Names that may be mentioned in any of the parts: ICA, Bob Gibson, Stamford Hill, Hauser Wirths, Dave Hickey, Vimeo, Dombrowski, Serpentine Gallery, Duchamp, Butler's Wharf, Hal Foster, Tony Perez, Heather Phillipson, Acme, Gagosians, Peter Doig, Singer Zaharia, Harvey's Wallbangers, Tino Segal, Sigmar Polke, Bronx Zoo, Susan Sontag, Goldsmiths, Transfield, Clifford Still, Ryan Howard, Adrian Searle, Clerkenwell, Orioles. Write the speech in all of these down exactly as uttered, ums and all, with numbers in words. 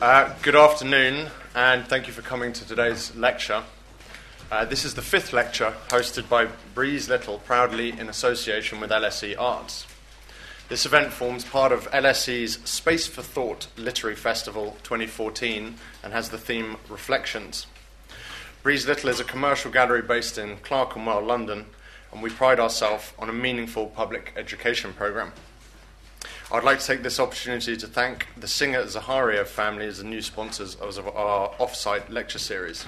Uh, good afternoon, and thank you for coming to today's lecture. Uh, this is the fifth lecture hosted by Breeze Little, proudly in association with L S E Arts. This event forms part of L S E's Space for Thought Literary Festival twenty fourteen and has the theme Reflections. Breeze Little is a commercial gallery based in Clerkenwell, London, and we pride ourselves on a meaningful public education programme. I'd like to take this opportunity to thank the Singer Zaharia family as the new sponsors of our off-site lecture series.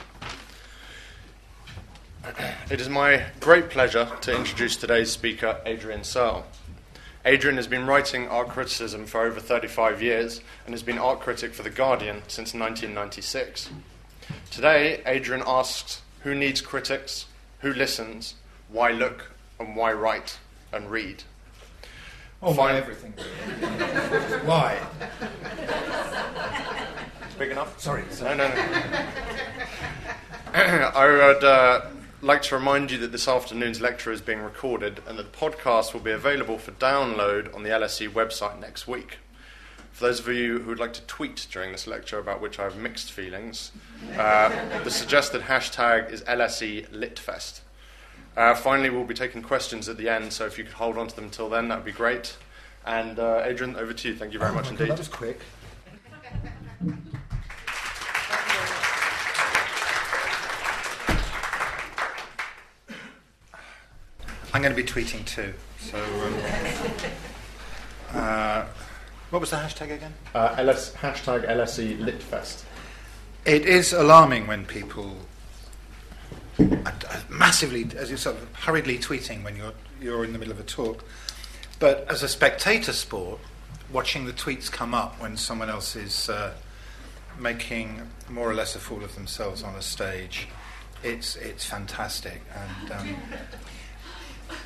It is my great pleasure to introduce today's speaker, Adrian Searle. Adrian has been writing art criticism for over thirty-five years and has been art critic for The Guardian since nineteen ninety-six. Today, Adrian asks, who needs critics, who listens, why look, and why write and read? Oh, why everything? Why? Big enough? Sorry. sorry. No, no, no. I would uh, like to remind you that this afternoon's lecture is being recorded and that the podcast will be available for download on the L S E website next week. For those of you who would like to tweet during this lecture, about which I have mixed feelings, uh, the suggested hashtag is L S E Lit Fest. Uh, finally, we'll be taking questions at the end, so if you could hold on to them until then, that would be great. And uh, Adrian, over to you. Thank you very oh much indeed. God, that was quick. I'm going to be tweeting too. So, um, uh, what was the hashtag again? Uh, L S, hashtag L S E Lit Fest. It is alarming when people. Massively, as you're sort of hurriedly tweeting when you're you're in the middle of a talk, but as a spectator sport, watching the tweets come up when someone else is uh, making more or less a fool of themselves on a stage, it's it's fantastic. And um,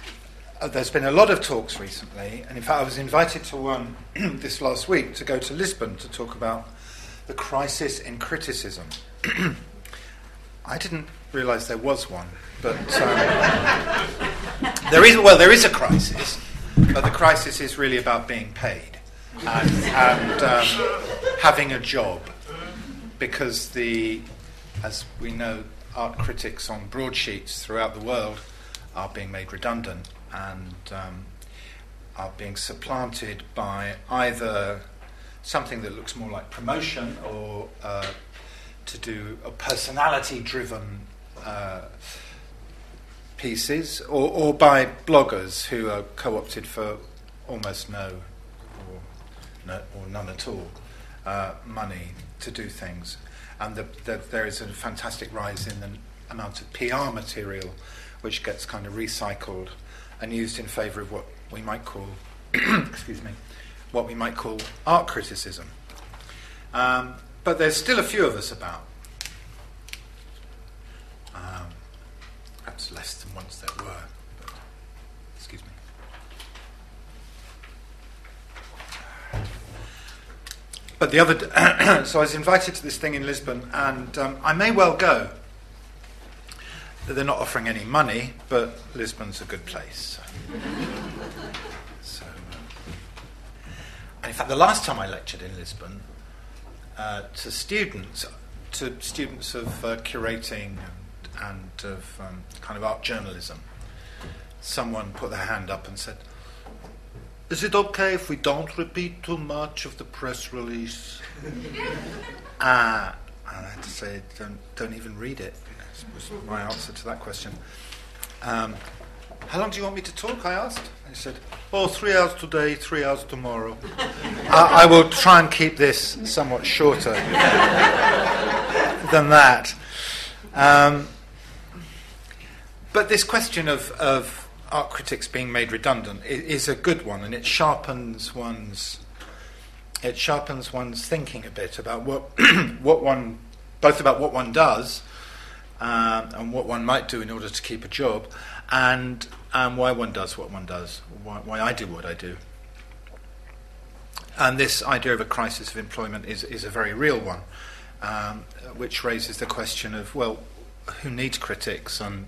there's been a lot of talks recently, and in fact, I was invited to one this last week to go to Lisbon to talk about the crisis in criticism. I didn't realise there was one, but um, there is well, there is a crisis, but the crisis is really about being paid and, and um, having a job, because the, as we know, art critics on broadsheets throughout the world are being made redundant and um, are being supplanted by either something that looks more like promotion or uh, to do a personality-driven uh, pieces, or, or by bloggers who are co-opted for almost no or, no, or none at all uh, money to do things. And the, the, there is a fantastic rise in the amount of P R material which gets kind of recycled and used in favour of what we might call, excuse me, what we might call art criticism. Um, But there's still a few of us about. Um, perhaps less than once there were. But, excuse me. But the other... D- so I was invited to this thing in Lisbon, and um, I may well go. They're not offering any money, but Lisbon's a good place. so, uh, and in fact, the last time I lectured in Lisbon... Uh, to students, to students of uh, curating and, and of um, kind of art journalism, someone put their hand up and said, "Is it okay if we don't repeat too much of the press release?" uh, and I had to say, "Don't, don't even read it." Was my answer to that question. Um, "How long do you want me to talk?" I asked. He said, "Oh, three hours today, three hours tomorrow." I, I will try and keep this somewhat shorter than that. Um, but this question of, of art critics being made redundant is a good one, and it sharpens one's it sharpens one's thinking a bit about what what one both about what one does um, and what one might do in order to keep a job. And um, why one does what one does, why, why I do what I do. And this idea of a crisis of employment is, is a very real one, um, which raises the question of, well, who needs critics and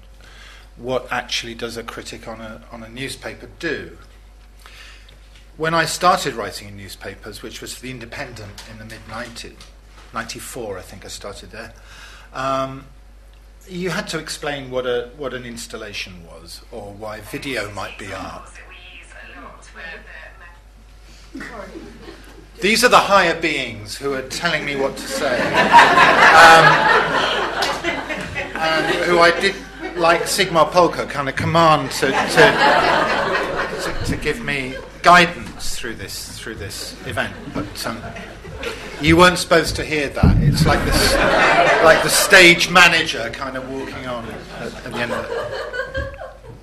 what actually does a critic on a, on a newspaper do? When I started writing in newspapers, which was for the Independent in the mid-nineties, ninety-four, I think I started there. Um, you had to explain what a what an installation was, or why video might be art. These are the higher beings who are telling me what to say, um, and who I did, like Sigmar Polke, kind of command to to, to to give me guidance through this through this event. But um, you weren't supposed to hear that. It's like this, like the stage manager kind of walking on at, at the end of the,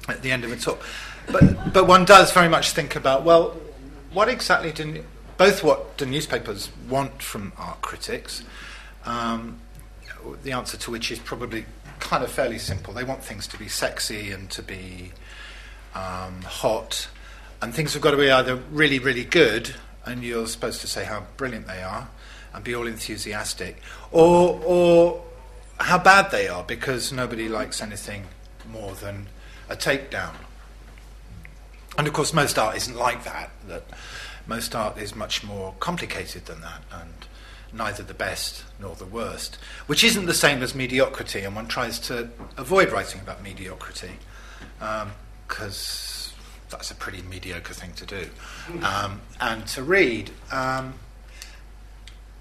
at the end of a talk. But but one does very much think about, well, what exactly do both what the newspapers want from art critics, um, the answer to which is probably kind of fairly simple. They want things to be sexy and to be um, hot, and things have got to be either really, really good, and you're supposed to say how brilliant they are and be all enthusiastic, or or how bad they are, because nobody likes anything more than a takedown. And of course, most art isn't like that. That most art is much more complicated than that, and neither the best nor the worst, which isn't the same as mediocrity. And one tries to avoid writing about mediocrity because um, that's a pretty mediocre thing to do um, and to read. Um,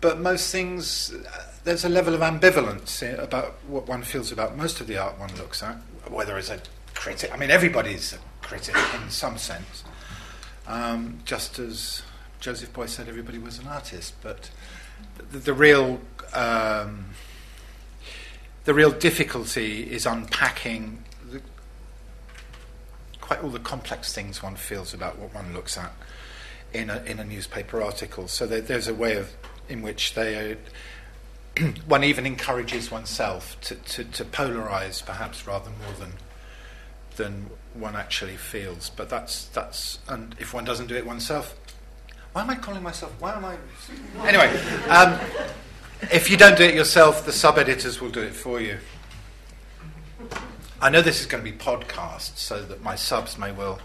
but most things, uh, there's a level of ambivalence about what one feels about most of the art one looks at, whether it's a critic. I mean, everybody's a critic in some sense, um, just as Joseph Boy said everybody was an artist, but the, the real um, the real difficulty is unpacking the, quite all the complex things one feels about what one looks at in a, in a newspaper article. So there, there's a way of in which they uh, one even encourages oneself to, to, to polarize, perhaps rather more than than one actually feels. But that's that's and if one doesn't do it oneself, why am I calling myself? Why am I? Anyway, um, if you don't do it yourself, the sub-editors will do it for you. I know this is going to be podcast, so that my subs may well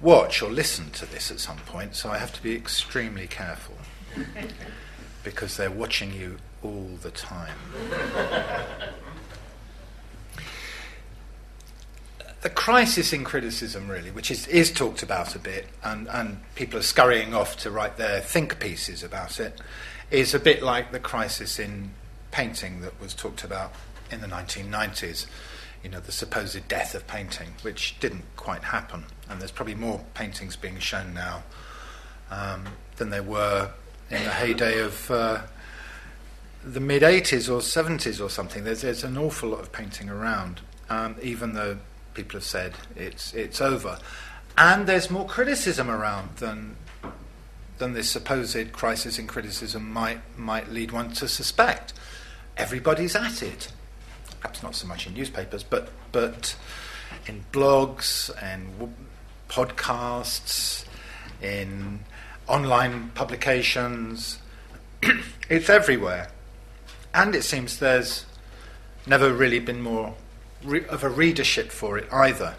watch or listen to this at some point. So I have to be extremely careful because they're watching you all the time. The crisis in criticism, really, which is, is talked about a bit, and, and people are scurrying off to write their think pieces about it, is a bit like the crisis in painting that was talked about in the nineteen nineties, you know, the supposed death of painting, which didn't quite happen. And there's probably more paintings being shown now um, than there were in the heyday of uh, the mid-eighties or seventies or something. There's, there's an awful lot of painting around, um, even though people have said it's it's over, and there's more criticism around than than this supposed crisis in criticism might might lead one to suspect. Everybody's at it, perhaps not so much in newspapers, but but in blogs and w- podcasts, in online publications, it's everywhere, and it seems there's never really been more of a readership for it either.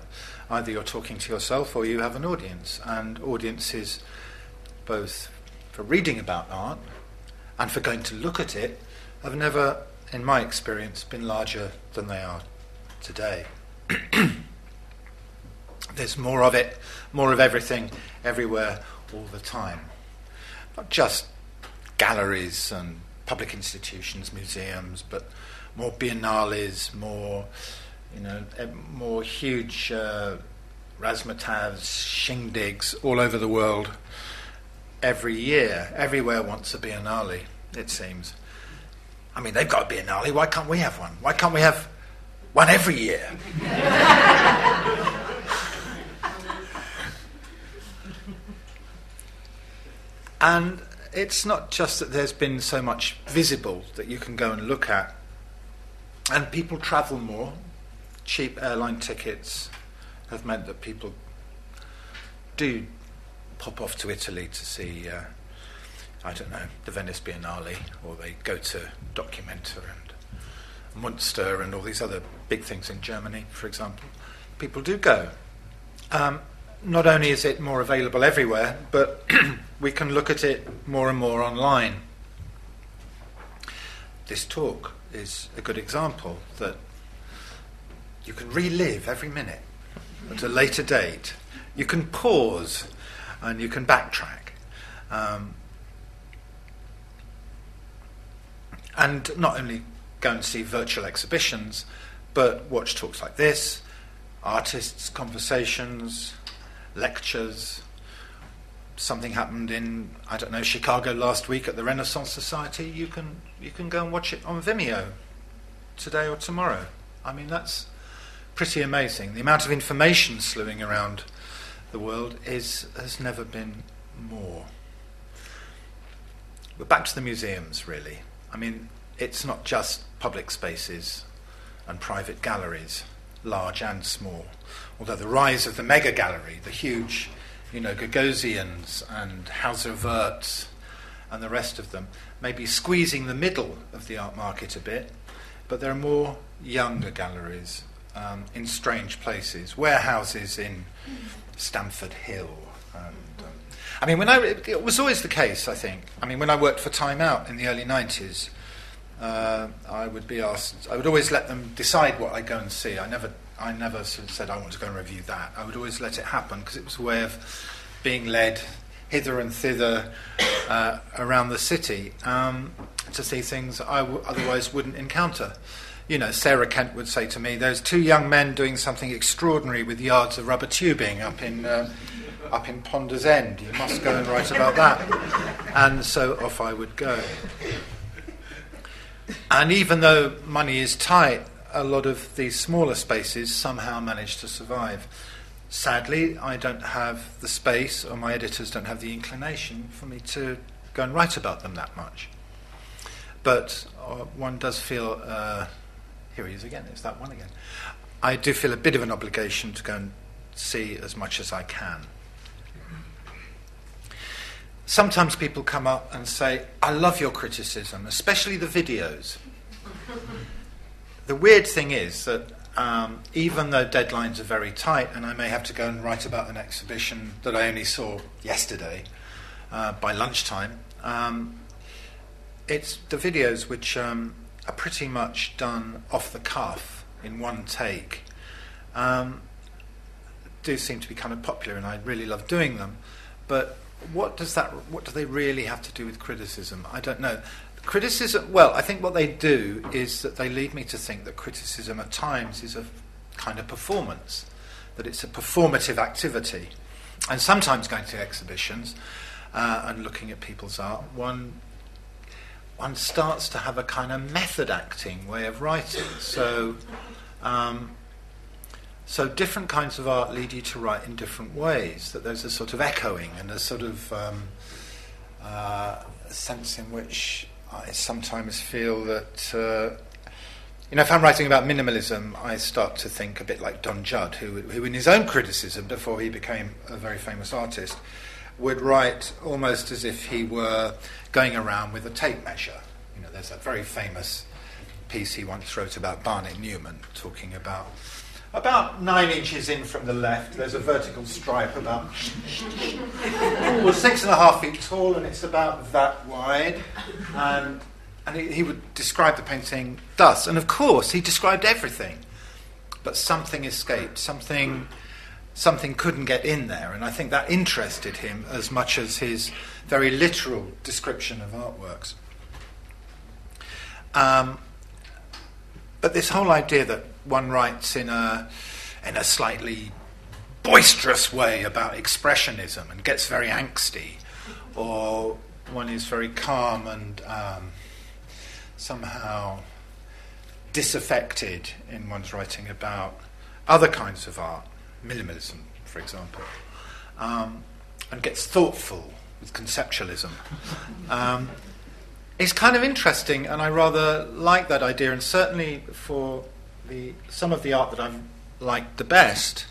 Either you're talking to yourself or you have an audience, and audiences both for reading about art and for going to look at it have never, in my experience, been larger than they are today. There's more of it, more of everything, everywhere, all the time. Not just galleries and public institutions, museums, but more biennales, more you know, more huge uh, razzmatazz shindigs all over the world every year. Everywhere wants a biennale, it seems. I mean, they've got a biennale, why can't we have one? Why can't we have one every year? And it's not just that there's been so much visible that you can go and look at, and people travel more. Cheap airline tickets have meant that people do pop off to Italy to see, uh, I don't know, the Venice Biennale, or they go to Documenta and Münster and all these other big things in Germany, for example. People do go. Um, not only is it more available everywhere, but we can look at it more and more online. this talk is a good example, that you can relive every minute at a later date. You can pause and you can backtrack. Um, and not only go and see virtual exhibitions, but watch talks like this, artists' conversations, lectures. Something happened in, I don't know, Chicago last week at the Renaissance Society. You can you can go and watch it on Vimeo today or tomorrow. I mean, that's pretty amazing. The amount of information slewing around the world is has never been more. But back to the museums, really. I mean, it's not just public spaces and private galleries, large and small. Although the rise of the mega gallery, the huge, you know, Gagosians and Hauser Wirths and the rest of them, may be squeezing the middle of the art market a bit, but there are more younger galleries um, in strange places, warehouses in Stamford Hill. And, um, I mean, when I, it was always the case, I think. I mean, when I worked for Time Out in the early nineties, uh, I would be asked, I would always let them decide what I go and see. I never I never sort of said I want to go and review that. I would always let it happen, because it was a way of being led hither and thither uh, around the city um, to see things I w- otherwise wouldn't encounter. You know, Sarah Kent would say to me, "There's two young men doing something extraordinary with yards of rubber tubing up in uh, up in Ponder's End. You must go and write about that." And so off I would go. And even though money is tight, a lot of these smaller spaces somehow manage to survive. Sadly, I don't have the space, or my editors don't have the inclination for me to go and write about them that much. But uh, one does feel, uh, here he is again, it's that one again. I do feel a bit of an obligation to go and see as much as I can. Sometimes people come up and say, "I love your criticism, especially the videos." The weird thing is that um, even though deadlines are very tight, and I may have to go and write about an exhibition that I only saw yesterday uh, by lunchtime, um, it's the videos which um, are pretty much done off the cuff in one take. Um, do seem to be kind of popular, and I really love doing them. But what does that? What do they really have to do with criticism? I don't know. Criticism, well, I think what they do is that they lead me to think that criticism at times is a kind of performance, that it's a performative activity. And sometimes going to exhibitions uh, and looking at people's art, one one starts to have a kind of method acting way of writing. So, um, so different kinds of art lead you to write in different ways, that there's a sort of echoing and a sort of um, uh, sense in which I sometimes feel that, uh, you know, if I'm writing about minimalism, I start to think a bit like Don Judd, who, who in his own criticism, before he became a very famous artist, would write almost as if he were going around with a tape measure. You know, there's that very famous piece he once wrote about Barnett Newman, talking about about nine inches in from the left, there's a vertical stripe about well, six and a half feet tall, and it's about that wide. And, and he, he would describe the painting thus. And of course, he described everything. But something escaped. Something, something couldn't get in there. And I think that interested him as much as his very literal description of artworks. Um, but this whole idea that one writes in a in a slightly boisterous way about expressionism and gets very angsty, or one is very calm and um, somehow disaffected in one's writing about other kinds of art, minimalism, for example, um, and gets thoughtful with conceptualism. Um, it's kind of interesting, and I rather like that idea, and certainly for The, some of the art that I've liked the best,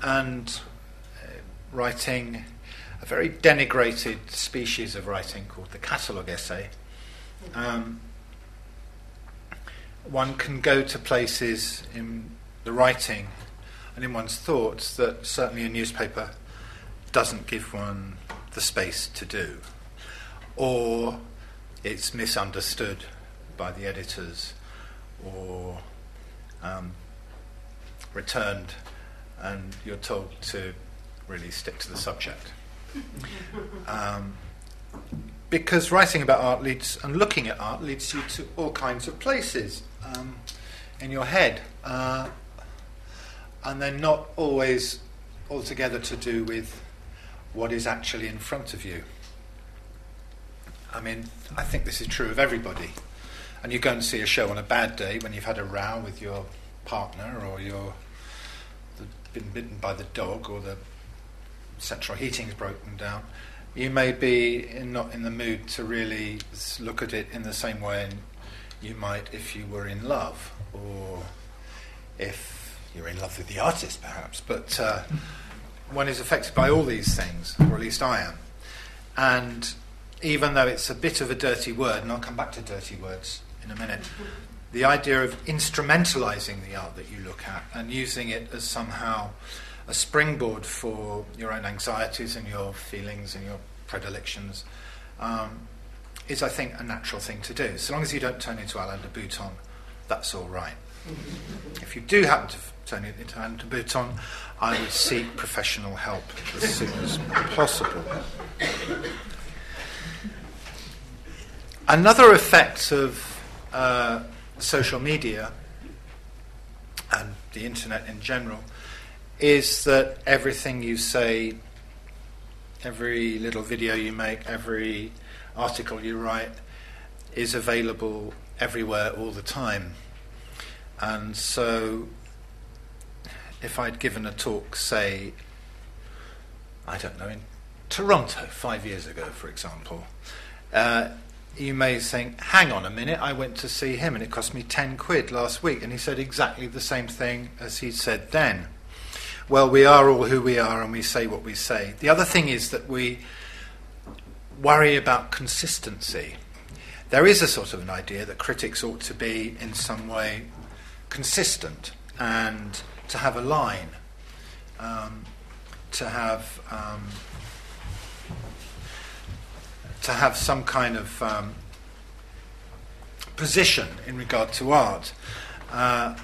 and uh, writing a very denigrated species of writing called the catalogue essay, um, one can go to places in the writing and in one's thoughts that certainly a newspaper doesn't give one the space to do, or it's misunderstood by the editors or um, returned, and you're told to really stick to the subject. Um, because writing about art leads, and looking at art leads you to all kinds of places um, in your head, uh, and they're not always altogether to do with what is actually in front of you. I mean, I think this is true of everybody. And you go and see a show on a bad day when you've had a row with your partner, or you've been bitten by the dog, or the central heating's broken down. You may be in, not in the mood to really look at it in the same way you might if you were in love, or if you're in love with the artist, perhaps. But uh, one is affected by all these things, or at least I am. And even though it's a bit of a dirty word, and I'll come back to dirty words in a minute, the idea of instrumentalising the art that you look at and using it as somehow a springboard for your own anxieties and your feelings and your predilections um, is, I think, a natural thing to do. So long as you don't turn into Alain de Botton, that's all right. If you do happen to f- turn into Alain de Botton, I would seek professional help as soon as possible. Another effect of uh, social media and the internet in general is that everything you say, every little video you make, every article you write is available everywhere all the time. And so if I'd given a talk, say, I don't know, in Toronto five years ago, for example, uh, you may think, hang on a minute, I went to see him and it cost me ten quid last week and he said exactly the same thing as he said then. Well, we are all who we are and we say what we say. The other thing is that we worry about consistency. There is a sort of an idea that critics ought to be in some way consistent and to have a line, um, to have... Um, to have some kind of um, position in regard to art, uh,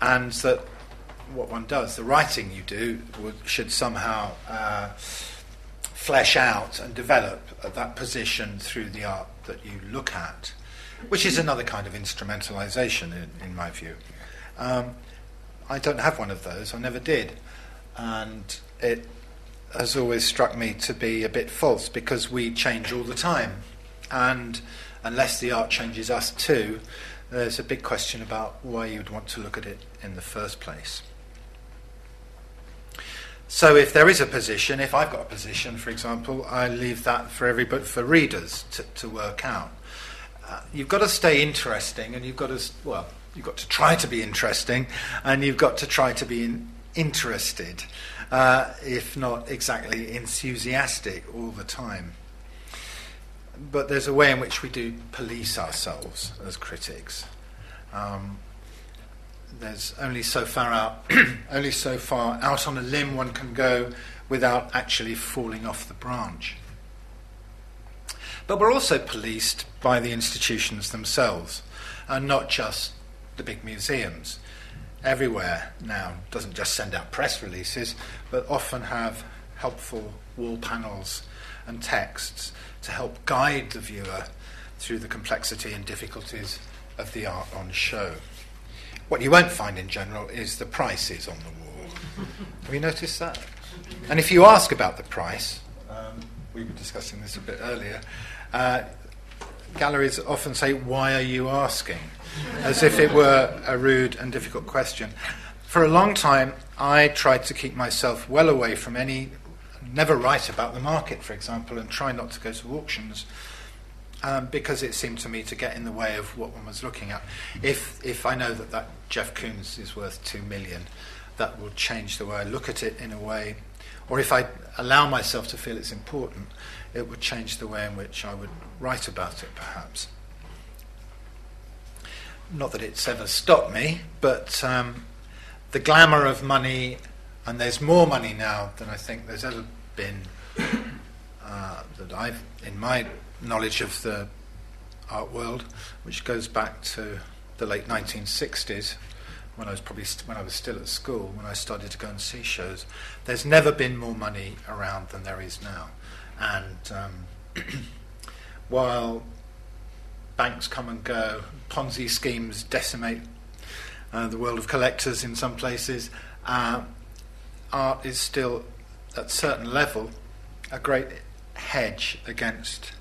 and that what one does, the writing you do, would, should somehow uh, flesh out and develop that position through the art that you look at, which is another kind of instrumentalisation, in, in my view. Um, I don't have one of those, I never did, and it has always struck me to be a bit false, because we change all the time, and unless the art changes us too, there's a big question about why you'd want to look at it in the first place. So if there is a position, if I've got a position, for example, I leave that for everybody, for readers to, to work out. Uh, you've got to stay interesting, and you've got to, well, you've got to try to be interesting, and you've got to try to be in, interested. Uh, if not exactly enthusiastic all the time. But there's a way in which we do police ourselves as critics. Um, there's only so far out, only so far out on a limb one can go without actually falling off the branch. But we're also policed by the institutions themselves, and not just the big museums. Everywhere now doesn't just send out press releases, but often have helpful wall panels and texts to help guide the viewer through the complexity and difficulties of the art on show. What you won't find in general is the prices on the wall. Have you noticed that? And if you ask about the price, um, we were discussing this a bit earlier, uh, galleries often say, why are you asking? As if it were a rude and difficult question. For a long time, I tried to keep myself well away from any, never write about the market, for example, and try not to go to auctions, um, because it seemed to me to get in the way of what one was looking at. If if I know that that Jeff Koons is worth two million, that will change the way I look at it in a way, or if I allow myself to feel it's important, it would change the way in which I would write about it, perhaps. Not that it's ever stopped me, but um, the glamour of money, and there's more money now than I think there's ever been, uh, that I've, in my knowledge of the art world, which goes back to the late nineteen sixties, when I was probably st- when I was still at school, when I started to go and see shows. There's never been more money around than there is now, and um, while banks come and go, Ponzi schemes decimate uh, the world of collectors in some places, uh, art is still, at a certain level, a great hedge against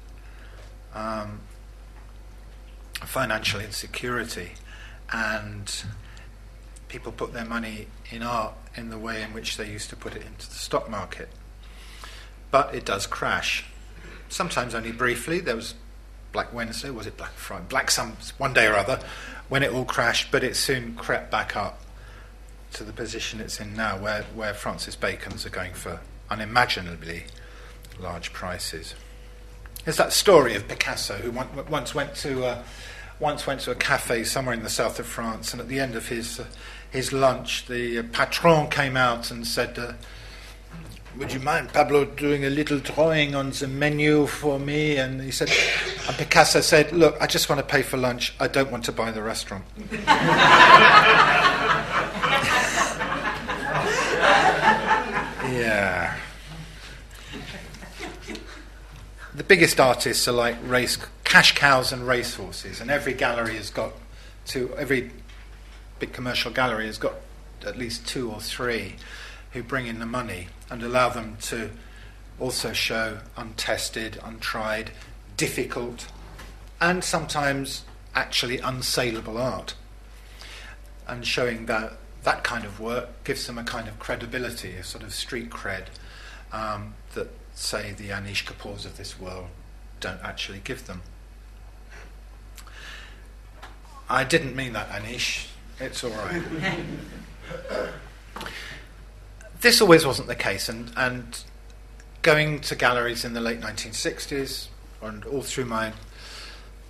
um, financial insecurity, and people put their money in art in the way in which they used to put it into the stock market. But it does crash, sometimes only briefly. There was Black Wednesday, was it Black Friday? Black some one day or other, when it all crashed, but it soon crept back up to the position it's in now, where, where Francis Bacon's are going for unimaginably large prices. There's that story of Picasso, who once went to a, once went to a cafe somewhere in the south of France, and at the end of his uh, his lunch, the uh, patron came out and said, Uh, "Would you mind, Pablo, doing a little drawing on the menu for me?" And he said, and Picasso said, "Look, I just want to pay for lunch. I don't want to buy the restaurant." Yeah. The biggest artists are like race cash cows and racehorses, and every gallery has got two. Every big commercial gallery has got at least two or three who bring in the money and allow them to also show untested, untried, difficult, and sometimes actually unsaleable art. And showing that that kind of work gives them a kind of credibility, a sort of street cred, um, that, say, the Anish Kapoors of this world don't actually give them. I didn't mean that, Anish. It's all right. This always wasn't the case, and, and going to galleries in the late nineteen sixties and all through my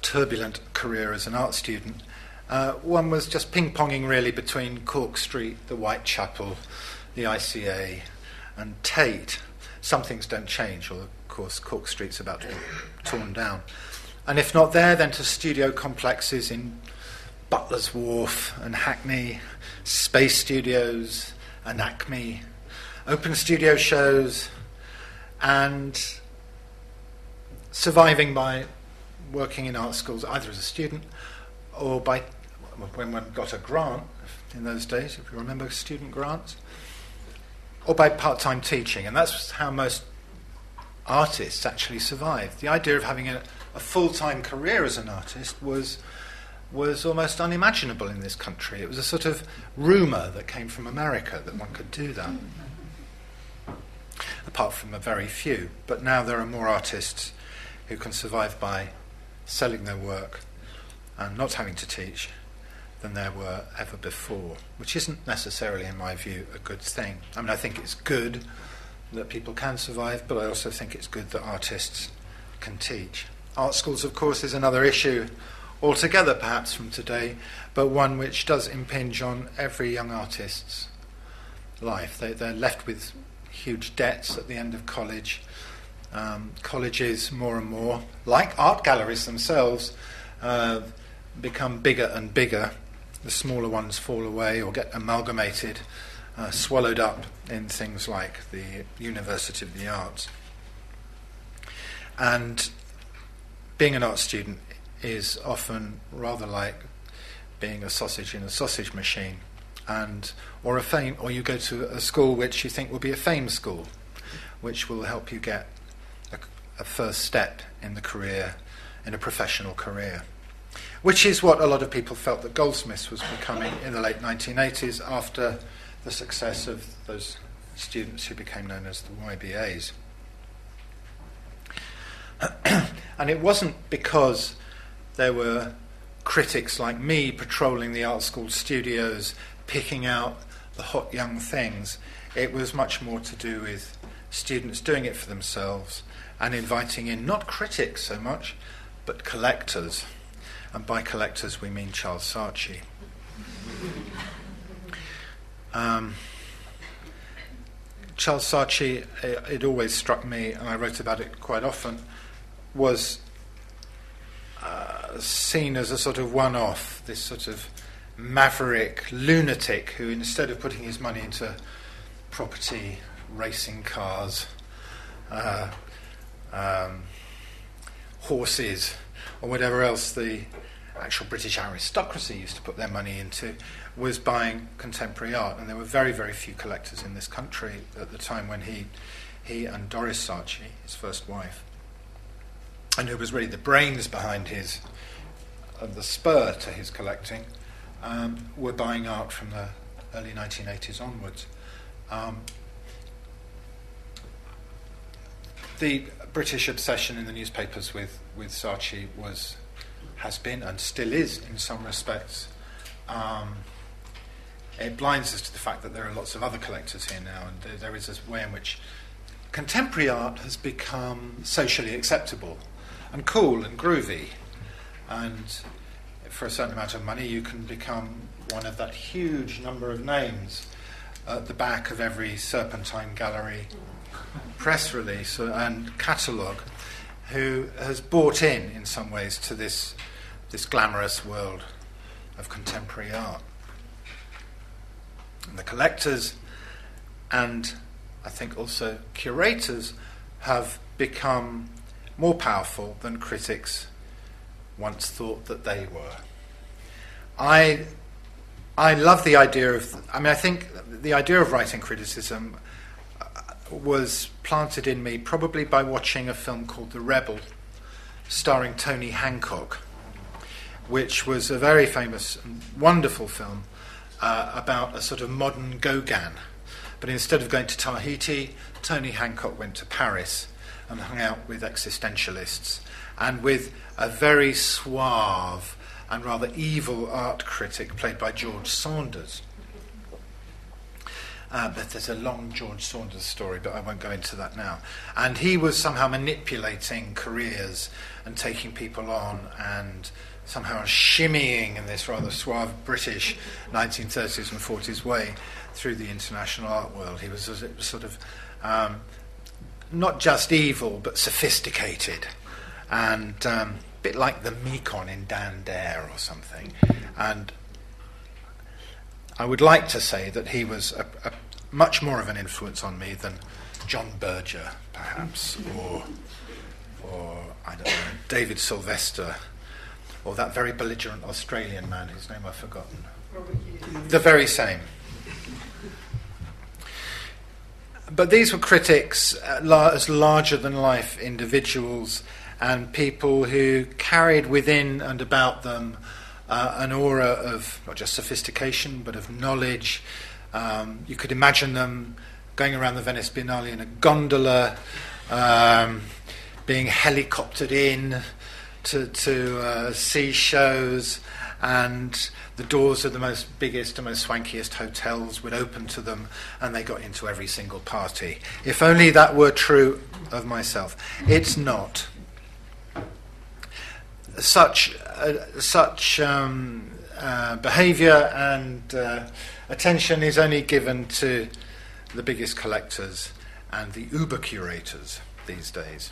turbulent career as an art student, uh, one was just ping-ponging really between Cork Street, the Whitechapel, the I C A and Tate. Some things don't change, although of course Cork Street's about to be torn down. And if not there, then to studio complexes in Butler's Wharf and Hackney, Space Studios and Acme, open studio shows, and surviving by working in art schools either as a student or by, when one got a grant in those days, if you remember student grants, or by part-time teaching. And that's how most artists actually survived. The idea of having a, a full-time career as an artist was was almost unimaginable in this country. It was a sort of rumour that came from America that one could do that, apart from a very few. But now there are more artists who can survive by selling their work and not having to teach than there were ever before, which isn't necessarily, in my view, a good thing. I mean, I think it's good that people can survive, but I also think it's good that artists can teach. Art schools, of course, is another issue altogether, perhaps, from today, but one which does impinge on every young artist's life. They, they're left with huge debts at the end of college. Um, colleges, more and more, like art galleries themselves, uh, become bigger and bigger. The smaller ones fall away or get amalgamated, uh, swallowed up in things like the University of the Arts. And being an art student is often rather like being a sausage in a sausage machine, and or a fame, or you go to a school which you think will be a fame school, which will help you get a, a first step in the career, in a professional career, which is what a lot of people felt that Goldsmiths was becoming in the late nineteen eighties after the success of those students who became known as the Y B As. And it wasn't because there were critics like me patrolling the art school studios, picking out the hot young things. It was much more to do with students doing it for themselves and inviting in not critics so much, but collectors. And by collectors we mean Charles Saatchi. Um, Charles Saatchi, it, it always struck me, and I wrote about it quite often, was uh, seen as a sort of one-off, this sort of maverick lunatic who, instead of putting his money into property, racing cars, uh, um, horses, or whatever else the actual British aristocracy used to put their money into, was buying contemporary art. And there were very, very few collectors in this country at the time when he he and Doris Saatchi, his first wife, and who was really the brains behind his, uh, the spur to his collecting, um, were buying art from the early nineteen eighties onwards. Um, the British obsession in the newspapers with, with Saatchi was, has been and still is in some respects. Um, it blinds us to the fact that there are lots of other collectors here now, and there, there is a way in which contemporary art has become socially acceptable and cool and groovy, and for a certain amount of money you can become one of that huge number of names at the back of every Serpentine Gallery press release and catalogue who has bought in in some ways to this this glamorous world of contemporary art. And the collectors and I think also curators have become more powerful than critics once thought that they were. I I love the idea of, I mean, I think the idea of writing criticism was planted in me probably by watching a film called The Rebel, starring Tony Hancock, which was a very famous and wonderful film uh, about a sort of modern Gauguin. But instead of going to Tahiti, Tony Hancock went to Paris and hung out with existentialists and with a very suave and rather evil art critic played by George Sanders. Uh, but there's a long George Sanders story, but I won't go into that now. And he was somehow manipulating careers and taking people on and somehow shimmying in this rather suave British nineteen thirties and forties way through the international art world. He was sort of um, not just evil, but sophisticated, and um, a bit like the Mekon in Dan Dare or something. And I would like to say that he was a, a much more of an influence on me than John Berger, perhaps, or, or I don't know, David Sylvester, or that very belligerent Australian man whose name I've forgotten. The very same. But these were critics as larger-than-life individuals and people who carried within and about them uh, an aura of not just sophistication but of knowledge. Um, you could imagine them going around the Venice Biennale in a gondola, um, being helicoptered in to, to uh, see shows, and the doors of the most biggest and most swankiest hotels would open to them, and they got into every single party. If only that were true of myself. It's not. Such uh, such um, uh, behaviour and uh, attention is only given to the biggest collectors and the uber curators these days.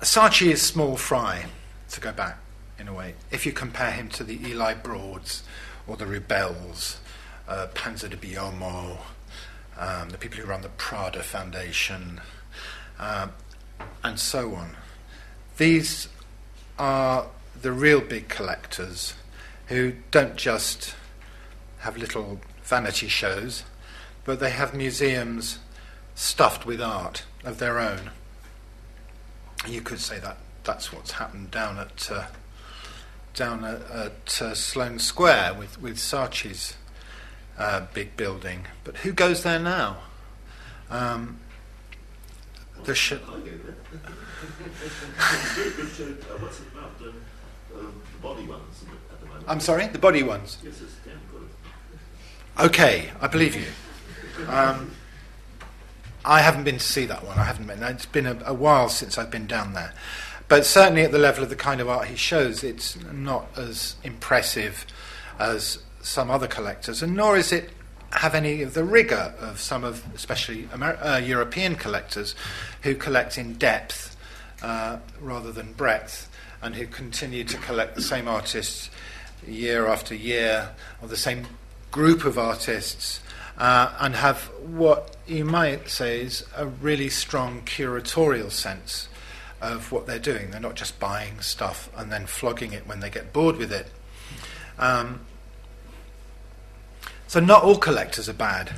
Saatchi is small fry, to go back in a way, if you compare him to the Eli Broads or the Rebels, uh, Panzer di Biombo, um, the people who run the Prada Foundation, uh, and so on. These are the real big collectors who don't just have little vanity shows, but they have museums stuffed with art of their own. You could say that that's what's happened down at uh, down at, at uh, Sloane Square with with Saatchi's uh, big building. But who goes there now? Um, the sh- I go there. What's it about the, uh, the body ones at the moment? I'm sorry, the body ones. Yes, it's damn good. Okay, I believe you. Um, I haven't been to see that one. I haven't been. It's been a, a while since I've been down there. But certainly at the level of the kind of art he shows, it's not as impressive as some other collectors, and nor is it have any of the rigor of some of, especially Amer- uh, European collectors, who collect in depth uh, rather than breadth, and who continue to collect the same artists year after year, or the same group of artists, uh, and have what you might say is a really strong curatorial sense of what they're doing. They're not just buying stuff and then flogging it when they get bored with it. Um, so not all collectors are bad,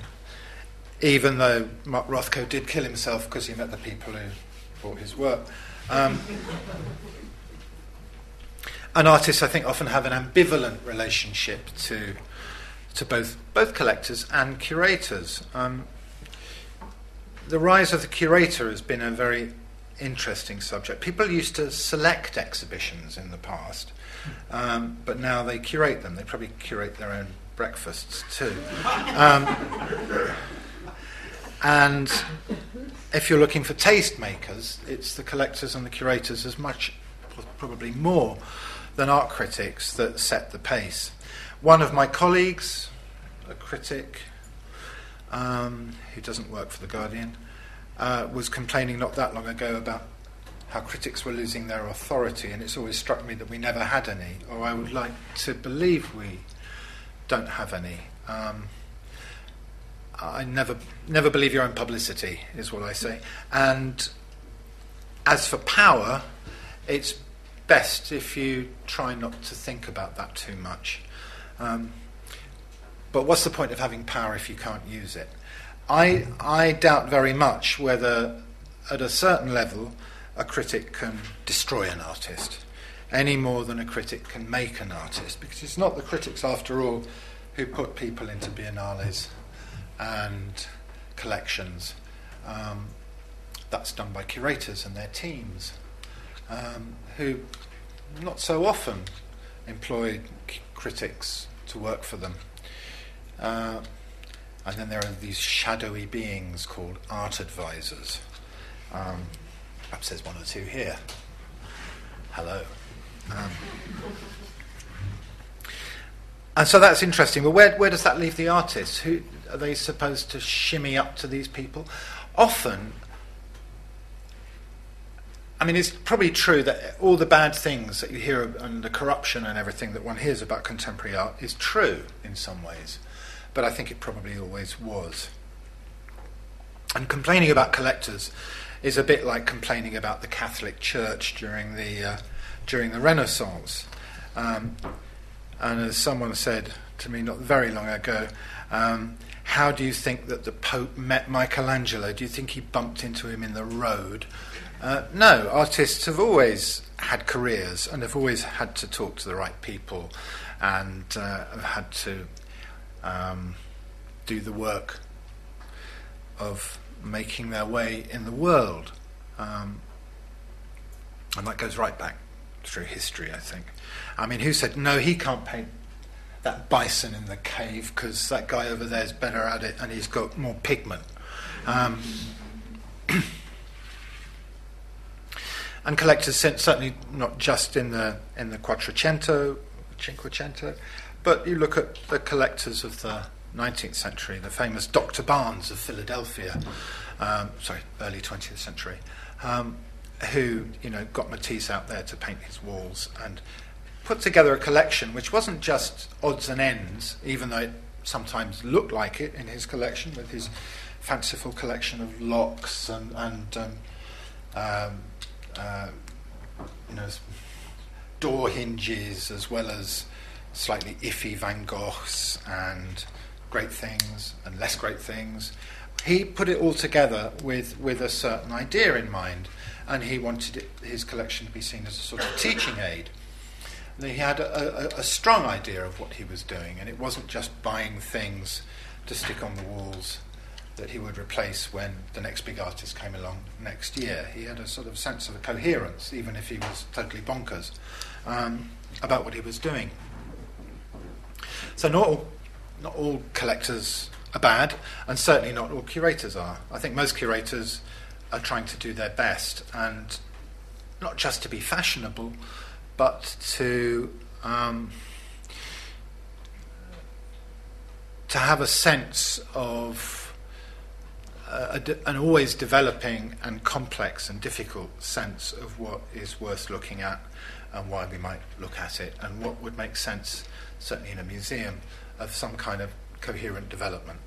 even though Mark Rothko did kill himself because he met the people who bought his work. Um, and artists, I think, often have an ambivalent relationship to to both both collectors and curators. Um, the rise of the curator has been a very interesting subject. People used to select exhibitions in the past, um, but now they curate them. They probably curate their own breakfasts too. Um, and if you're looking for tastemakers, it's the collectors and the curators as much, probably more, than art critics that set the pace. One of my colleagues, a critic um, who doesn't work for The Guardian, Uh, was complaining not that long ago about how critics were losing their authority, and it's always struck me that we never had any, or I would like to believe we don't have any. Um, I never never believe your own publicity, is what I say. And as for power, it's best if you try not to think about that too much. Um, but what's the point of having power if you can't use it? I, I doubt very much whether, at a certain level, a critic can destroy an artist any more than a critic can make an artist, because it's not the critics, after all, who put people into biennales and collections. Um, that's done by curators and their teams, um, who not so often employ c- critics to work for them. Uh, And then there are these shadowy beings called art advisors. Um, perhaps there's one or two here. Hello. Um, and so that's interesting. But where where does that leave the artists? Who are they supposed to shimmy up to these people? Often, I mean, it's probably true that all the bad things that you hear and the corruption and everything that one hears about contemporary art is true in some ways. But I think it probably always was. And complaining about collectors is a bit like complaining about the Catholic Church during the uh, during the Renaissance. Um, and as someone said to me not very long ago, um, how do you think that the Pope met Michelangelo? Do you think he bumped into him in the road? Uh, no, artists have always had careers and have always had to talk to the right people and uh, have had to Um, do the work of making their way in the world. Um, and that goes right back through history, I think. I mean, who said, no, he can't paint that bison in the cave because that guy over there's better at it and he's got more pigment. Um, and collectors, certainly not just in the in the Quattrocento, Cinquecento, but you look at the collectors of the nineteenth century, the famous Doctor Barnes of Philadelphia, um, sorry, early twentieth century, um, who, you know, got Matisse out there to paint his walls and put together a collection which wasn't just odds and ends, even though it sometimes looked like it in his collection with his fanciful collection of locks and, and um, um, uh, you know, door hinges, as well as slightly iffy Van Goghs and great things and less great things. He put it all together with, with a certain idea in mind, and he wanted it, his collection to be seen as a sort of teaching aid. And he had a, a, a strong idea of what he was doing, and it wasn't just buying things to stick on the walls that he would replace when the next big artist came along next year. He had a sort of sense of a coherence, even if he was totally bonkers, um, about what he was doing. So not all, not all collectors are bad, and certainly not all curators are. I think most curators are trying to do their best, and not just to be fashionable, but to um, to have a sense of uh, a de- an always developing and complex and difficult sense of what is worth looking at and why we might look at it, and what would make sense, certainly in a museum, of some kind of coherent development.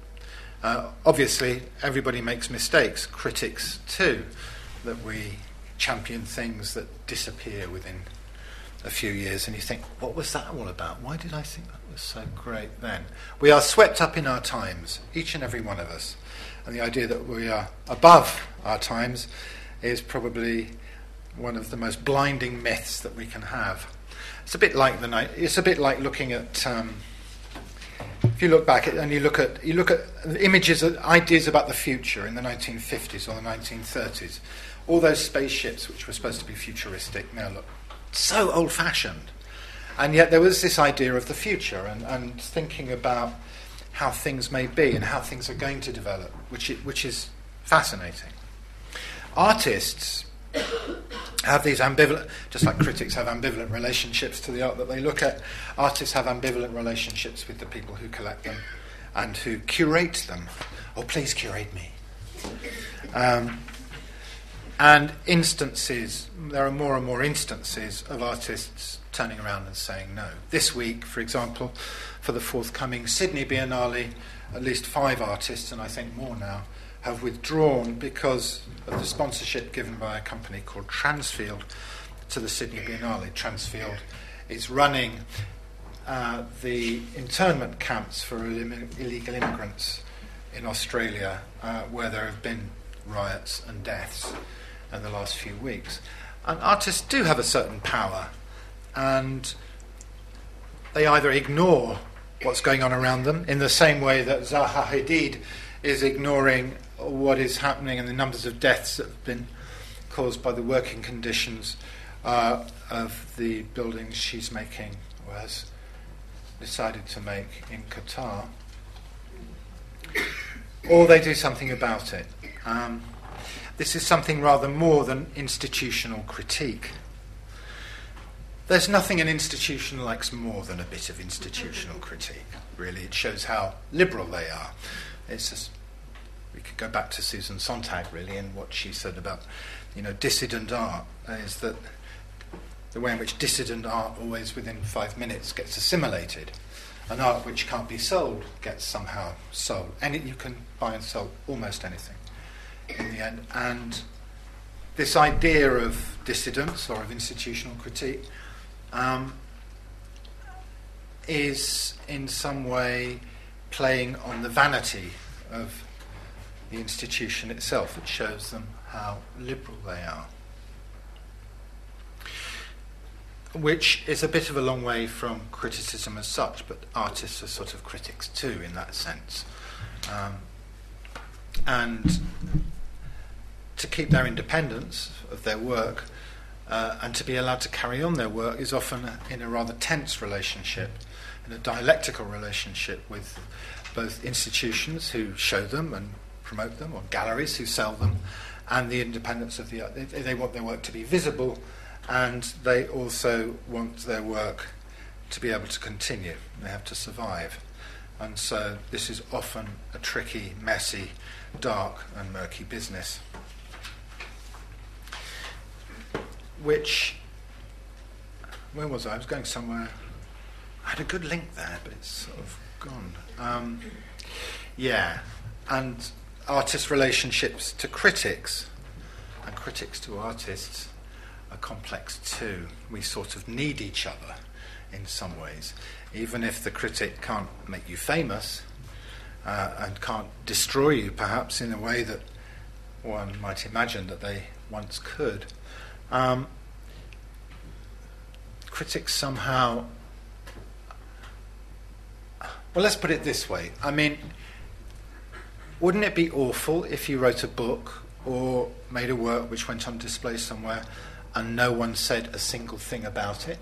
Uh, obviously, everybody makes mistakes, critics too, that we champion things that disappear within a few years, and you think, what was that all about? Why did I think that was so great then? We are swept up in our times, each and every one of us, and the idea that we are above our times is probably one of the most blinding myths that we can have. It's a bit like the night. It's a bit like looking at. Um, if you look back at, and you look at you look at images, ideas about the future in the nineteen fifties or the nineteen thirties, all those spaceships which were supposed to be futuristic now look so old-fashioned, and yet there was this idea of the future and, and thinking about how things may be and how things are going to develop, which is, which is fascinating. Artists have these ambivalent, just like critics have ambivalent relationships to the art that they look at, artists have ambivalent relationships with the people who collect them and who curate them. Oh, please curate me. Um, And instances, there are more and more instances of artists turning around and saying no. This week, for example, for the forthcoming Sydney Biennale, at least five artists, and I think more now, have withdrawn because of the sponsorship given by a company called Transfield to the Sydney Biennale. Transfield is running uh, the internment camps for illegal immigrants in Australia, uh, where there have been riots and deaths in the last few weeks. And artists do have a certain power, and they either ignore what's going on around them in the same way that Zaha Hadid is ignoring what is happening and the numbers of deaths that have been caused by the working conditions uh, of the buildings she's making or has decided to make in Qatar, or they do something about it. Um, This is something rather more than institutional critique. There's nothing an institution likes more than a bit of institutional critique, really. It shows how liberal they are. It's just, we could go back to Susan Sontag, really, and what she said about, you know, dissident art, is that the way in which dissident art always within five minutes gets assimilated. An art which can't be sold gets somehow sold. And it, you can buy and sell almost anything in the end, and this idea of dissidence or of institutional critique um, is in some way playing on the vanity of the institution itself. It shows them how liberal they are, which is a bit of a long way from criticism as such, but artists are sort of critics too in that sense. Um, and to keep their independence of their work uh, and to be allowed to carry on their work is often in a rather tense relationship, in a dialectical relationship with both institutions who show them and promote them, or galleries who sell them, and the independence of the art. They, they want their work to be visible, and they also want their work to be able to continue. They have to survive. And so this is often a tricky, messy, dark and murky business, which, where was I? I was going somewhere. I had a good link there, but it's sort of gone. Um, yeah, and artists' relationships to critics and critics to artists are complex too. We sort of need each other in some ways. Even if the critic can't make you famous uh, and can't destroy you, perhaps, in a way that one might imagine that they once could, Um, critics somehow, well, let's put it this way. I mean, wouldn't it be awful if you wrote a book or made a work which went on display somewhere and no one said a single thing about it?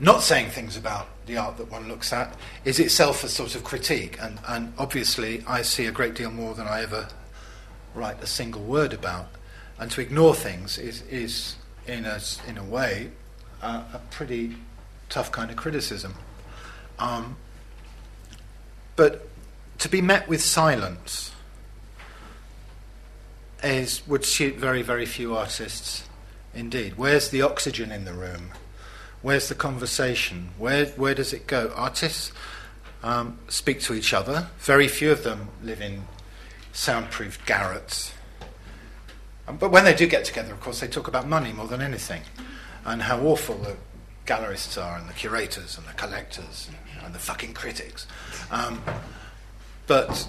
Not saying things about the art that one looks at is itself a sort of critique, and, and obviously I see a great deal more than I ever write a single word about. And to ignore things is, is in a, in a way, uh, a pretty tough kind of criticism. Um, But to be met with silence is would suit very, very few artists indeed. Where's the oxygen in the room? Where's the conversation? Where where does it go? Artists um, speak to each other. Very few of them live in soundproofed garrets. Um, but when they do get together, of course, they talk about money more than anything, and how awful the gallerists are, and the curators, and the collectors, and, and the fucking critics. Um, but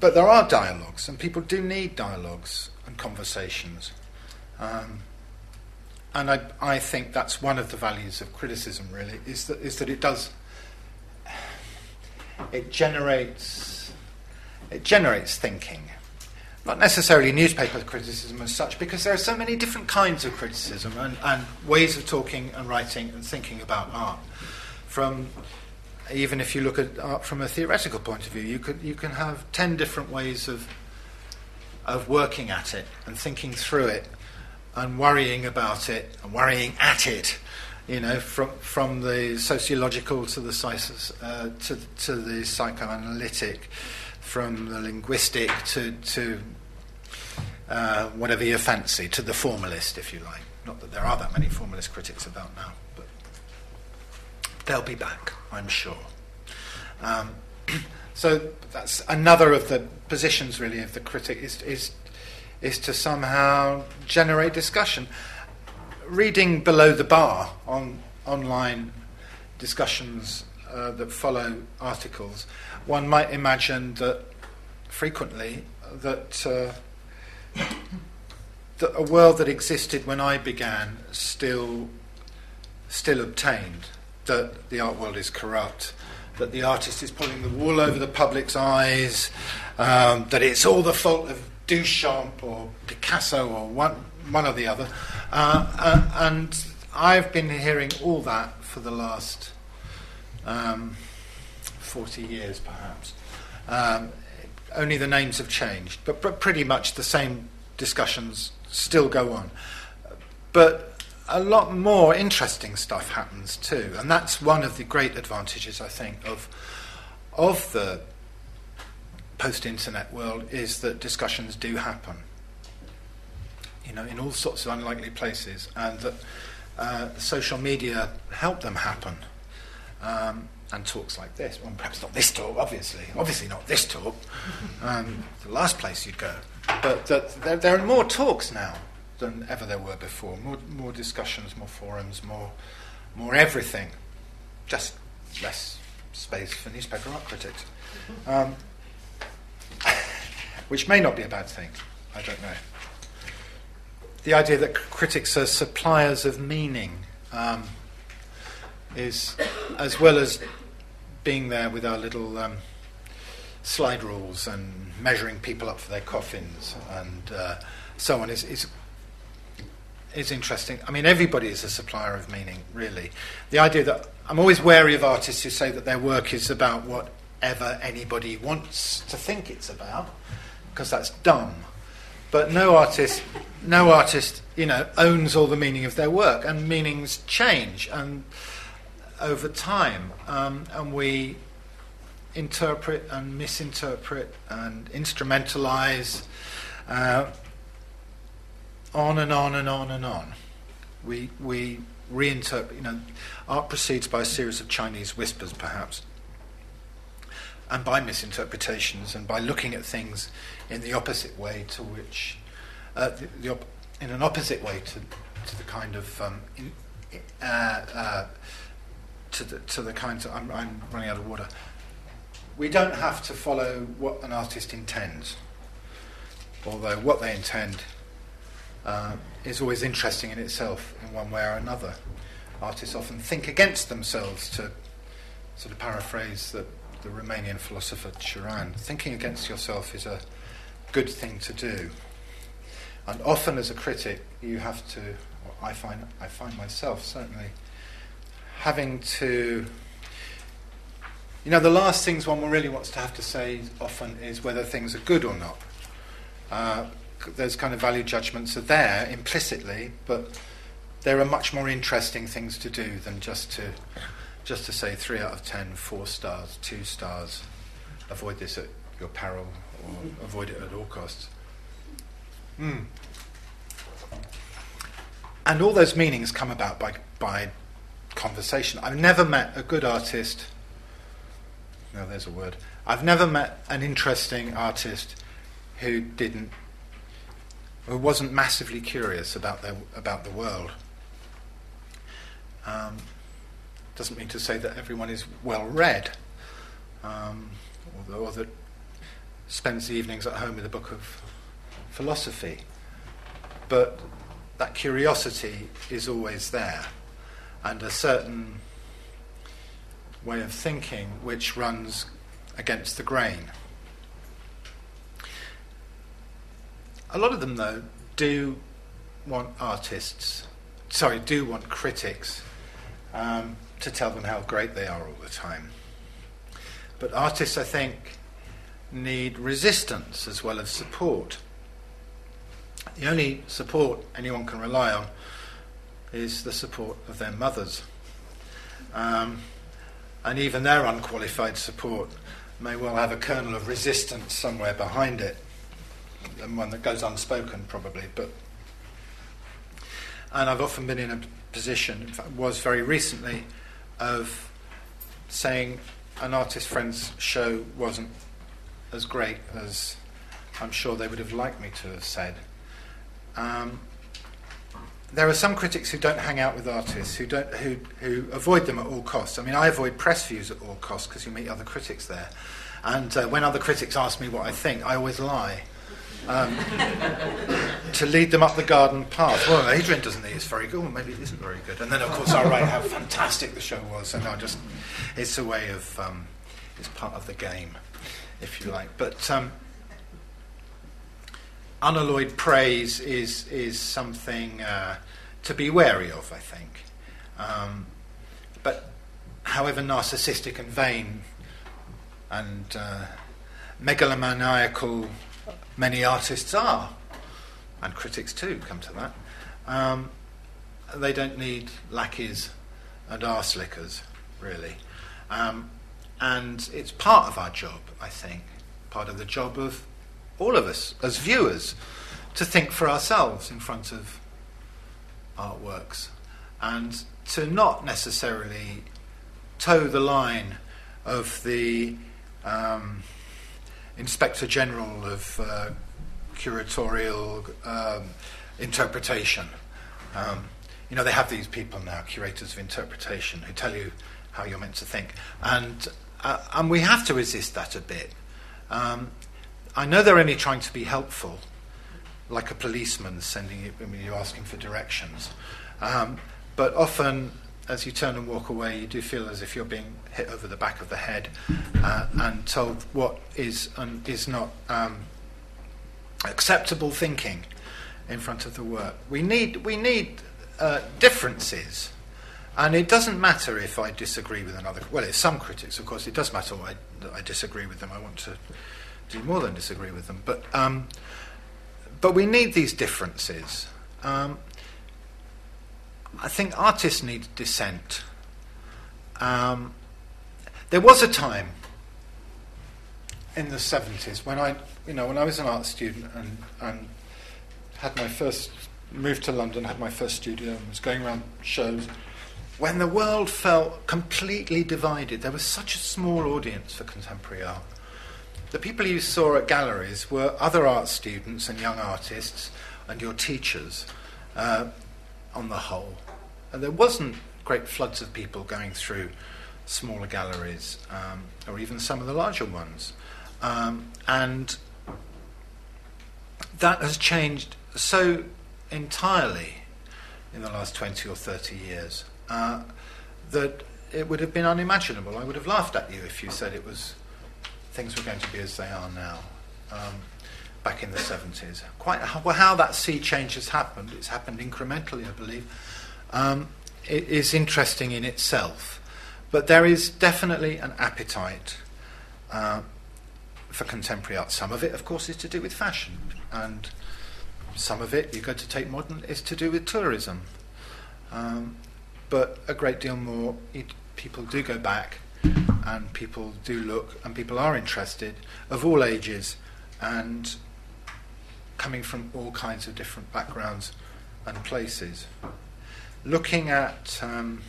but there are dialogues, and people do need dialogues and conversations. Um, and I I think that's one of the values of criticism, really, is that is that it does it generates it generates thinking. Not necessarily newspaper criticism as such, because there are so many different kinds of criticism and, and ways of talking and writing and thinking about art. From even if you look at art from a theoretical point of view, you could you can have ten different ways of of working at it and thinking through it and worrying about it and worrying at it. You know, from from the sociological to the uh, to to the psychoanalytic. From the linguistic to, to uh, whatever you fancy, to the formalist, if you like. Not that there are that many formalist critics about now, but they'll be back, I'm sure. Um, so that's another of the positions, really, of the critic is is is to somehow generate discussion. Reading below the bar on online discussions uh, that follow articles. One might imagine that frequently that, uh, that a world that existed when I began still still obtained, that the art world is corrupt, that the artist is pulling the wool over the public's eyes, um, that it's all the fault of Duchamp or Picasso or one, one or the other. Uh, uh, and I've been hearing all that for the last... Um, forty years perhaps. Um, only the names have changed, but pr- pretty much the same discussions still go on. But a lot more interesting stuff happens too, and that's one of the great advantages, I think, of of the post-internet world, is that discussions do happen, you know, in all sorts of unlikely places, and that uh, social media help them happen. Um, And talks like this. Well, perhaps not this talk, obviously. Obviously not this talk. Um, the last place you'd go. But that there, there are more talks now than ever there were before. More, more discussions, more forums, more, more everything. Just less space for newspaper art critics, um, which may not be a bad thing. I don't know. The idea that critics are suppliers of meaning um, is, as well as being there with our little um, slide rules and measuring people up for their coffins and uh, so on, is, is is interesting. I mean, everybody is a supplier of meaning, really. The idea that I'm always wary of artists who say that their work is about whatever anybody wants to think it's about, because that's dumb. But no artist, no artist, you know, owns all the meaning of their work, and meanings change and. Over time, um, and we interpret and misinterpret and instrumentalize uh, on and on and on and on. We we reinterpret. You know, art proceeds by a series of Chinese whispers, perhaps, and by misinterpretations, and by looking at things in the opposite way to which, uh, the, the op- in an opposite way to to the kind of. Um, in, uh, uh, To the, to the kinds of, I'm, I'm running out of water. We don't have to follow what an artist intends, although what they intend uh, is always interesting in itself in one way or another. Artists often think against themselves, to sort of paraphrase the, the Romanian philosopher Cioran. Thinking against yourself is a good thing to do, and often as a critic you have to, or I find I find myself certainly having to, you know, the last things one really wants to have to say often is whether things are good or not. Uh, those kind of value judgments are there implicitly, but there are much more interesting things to do than just to just to say three out of ten, four stars, two stars, avoid this at your peril, or avoid it at all costs. Mm. And all those meanings come about by by conversation. I've never met a good artist. No, there's a word. I've never met an interesting artist who didn't, who wasn't massively curious about their about the world. Um, doesn't mean to say that everyone is well read, um, although, or that spends the evenings at home with a book of philosophy, but that curiosity is always there, and a certain way of thinking which runs against the grain. A lot of them, though, do want artists, sorry, do want critics um, to tell them how great they are all the time. But artists, I think, need resistance as well as support. The only support anyone can rely on is the support of their mothers. Um, and even their unqualified support may well have a kernel of resistance somewhere behind it, and one that goes unspoken probably. But and I've often been in a position, in fact was very recently, of saying an artist friend's show wasn't as great as I'm sure they would have liked me to have said. Um, there are some critics who don't hang out with artists, who don't, who who avoid them at all costs. I mean, I avoid press views at all costs because you meet other critics there, and uh, when other critics ask me what I think, I always lie um, to lead them up the garden path. Well, Adrian doesn't think it's very good. Well, maybe it isn't very good. And then, of course, I'll write how fantastic the show was, and I'll just it's a way of um, it's part of the game, if you like. But um, unalloyed praise is is something uh, to be wary of, I think. Um, but however narcissistic and vain and uh, megalomaniacal many artists are, and critics too, come to that, um, they don't need lackeys and arse lickers, really. Um, and it's part of our job, I think, part of the job of all of us as viewers, to think for ourselves in front of artworks, and to not necessarily toe the line of the um, Inspector General of uh, curatorial um, interpretation. Um, you know, they have these people now, curators of interpretation, who tell you how you're meant to think, and uh, and we have to resist that a bit. Um, I know they're only trying to be helpful, like a policeman sending you when you ask him for directions. Um, but often, as you turn and walk away, you do feel as if you're being hit over the back of the head uh, and told what is um, is not um, acceptable thinking in front of the work. We need we need uh, differences, and it doesn't matter if I disagree with another. Well, it's some critics, of course. It does matter what I, that I disagree with them. I want to do more than disagree with them, but um, but we need these differences. Um, I think artists need dissent. Um, there was a time in the seventies when I, you know, when I was an art student and, and had my first moved to London, had my first studio, and was going around shows, when the world felt completely divided. There was such a small audience for contemporary art. The people you saw at galleries were other art students and young artists and your teachers uh, on the whole. And there wasn't great floods of people going through smaller galleries um, or even some of the larger ones. Um, and that has changed so entirely in the last twenty or thirty years uh, that it would have been unimaginable. I would have laughed at you if you said it was... things were going to be as they are now, um, back in the seventies. Quite how, well, how that sea change has happened, it's happened incrementally, I believe, um, it is interesting in itself. But there is definitely an appetite uh, for contemporary art. Some of it, of course, is to do with fashion, and some of it, you go to Tate Modern, is to do with tourism. Um, but a great deal more, it, people do go back and people do look, and people are interested, of all ages and coming from all kinds of different backgrounds and places. Looking at um,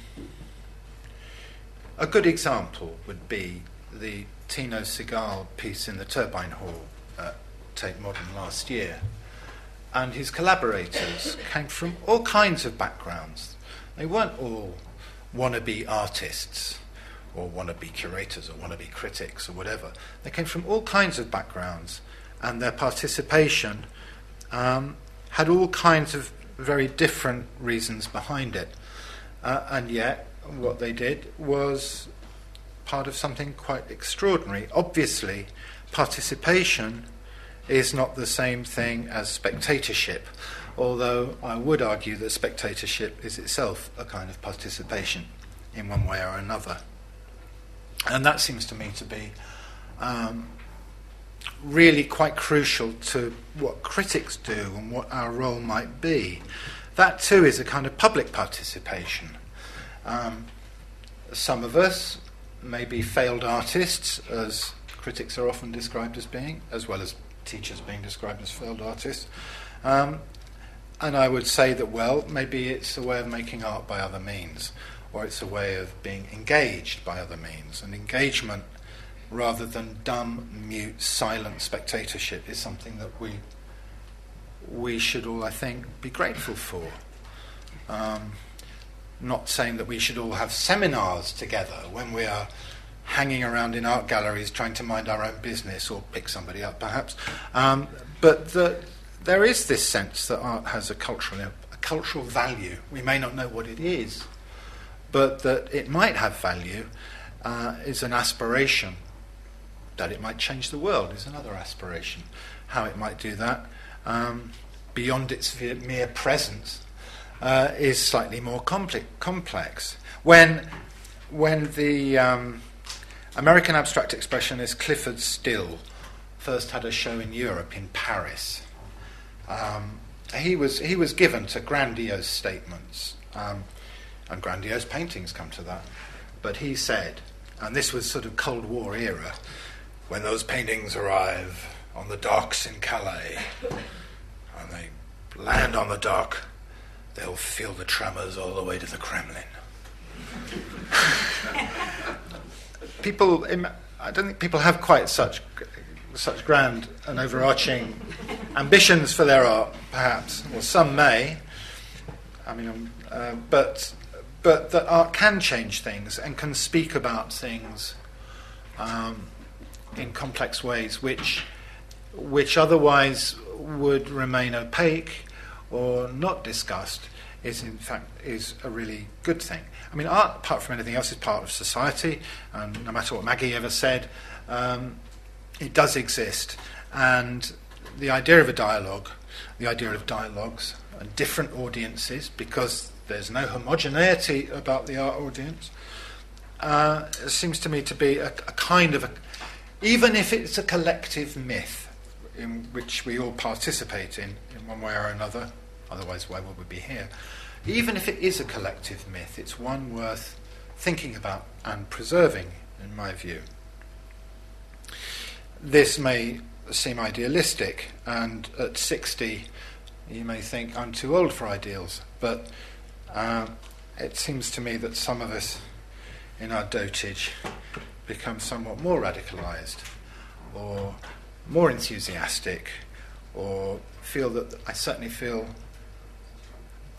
a good example would be the Tino Segal piece in the Turbine Hall at Tate Modern last year, and his collaborators came from all kinds of backgrounds. They weren't all wannabe artists or wannabe curators or wannabe critics or whatever. They came from all kinds of backgrounds, and their participation um, had all kinds of very different reasons behind it. Uh, and yet, what they did was part of something quite extraordinary. Obviously, participation is not the same thing as spectatorship, although I would argue that spectatorship is itself a kind of participation in one way or another. And that seems to me to be um, really quite crucial to what critics do and what our role might be. That too is a kind of public participation. Um, some of us may be failed artists, as critics are often described as being, as well as teachers being described as failed artists. Um, and I would say that, well, maybe it's a way of making art by other means, or it's a way of being engaged by other means. And engagement, rather than dumb, mute, silent spectatorship, is something that we we should all, I think, be grateful for. Um, not saying that we should all have seminars together when we are hanging around in art galleries trying to mind our own business or pick somebody up, perhaps. Um, but the, there is this sense that art has a cultural, a cultural value. We may not know what it is, but that it might have value uh, is an aspiration. That it might change the world is another aspiration. How it might do that, um, beyond its mere presence, uh, is slightly more compli- complex. When, when the um, American abstract expressionist Clifford Still first had a show in Europe in Paris, um, he was he was given to grandiose statements. Um, And grandiose paintings come to that. But he said, and this was sort of Cold War era, when those paintings arrive on the docks in Calais, and they land on the dock, they'll feel the tremors all the way to the Kremlin. People, I don't think people have quite such such grand and overarching ambitions for their art, perhaps. Well, some may. I mean, uh, but... but that art can change things and can speak about things um, in complex ways which which otherwise would remain opaque or not discussed is in fact is a really good thing. I mean, art, apart from anything else, is part of society, and no matter what Maggie ever said, um, it does exist. And the idea of a dialogue, the idea of dialogues and different audiences, because there's no homogeneity about the art audience, Uh, it seems to me to be a, a kind of a, even if it's a collective myth in which we all participate in, in one way or another, otherwise why would we be here? Even if it is a collective myth, it's one worth thinking about and preserving, in my view. This may seem idealistic, and at sixty you may think I'm too old for ideals, but Uh, it seems to me that some of us in our dotage become somewhat more radicalised or more enthusiastic, or feel that I certainly feel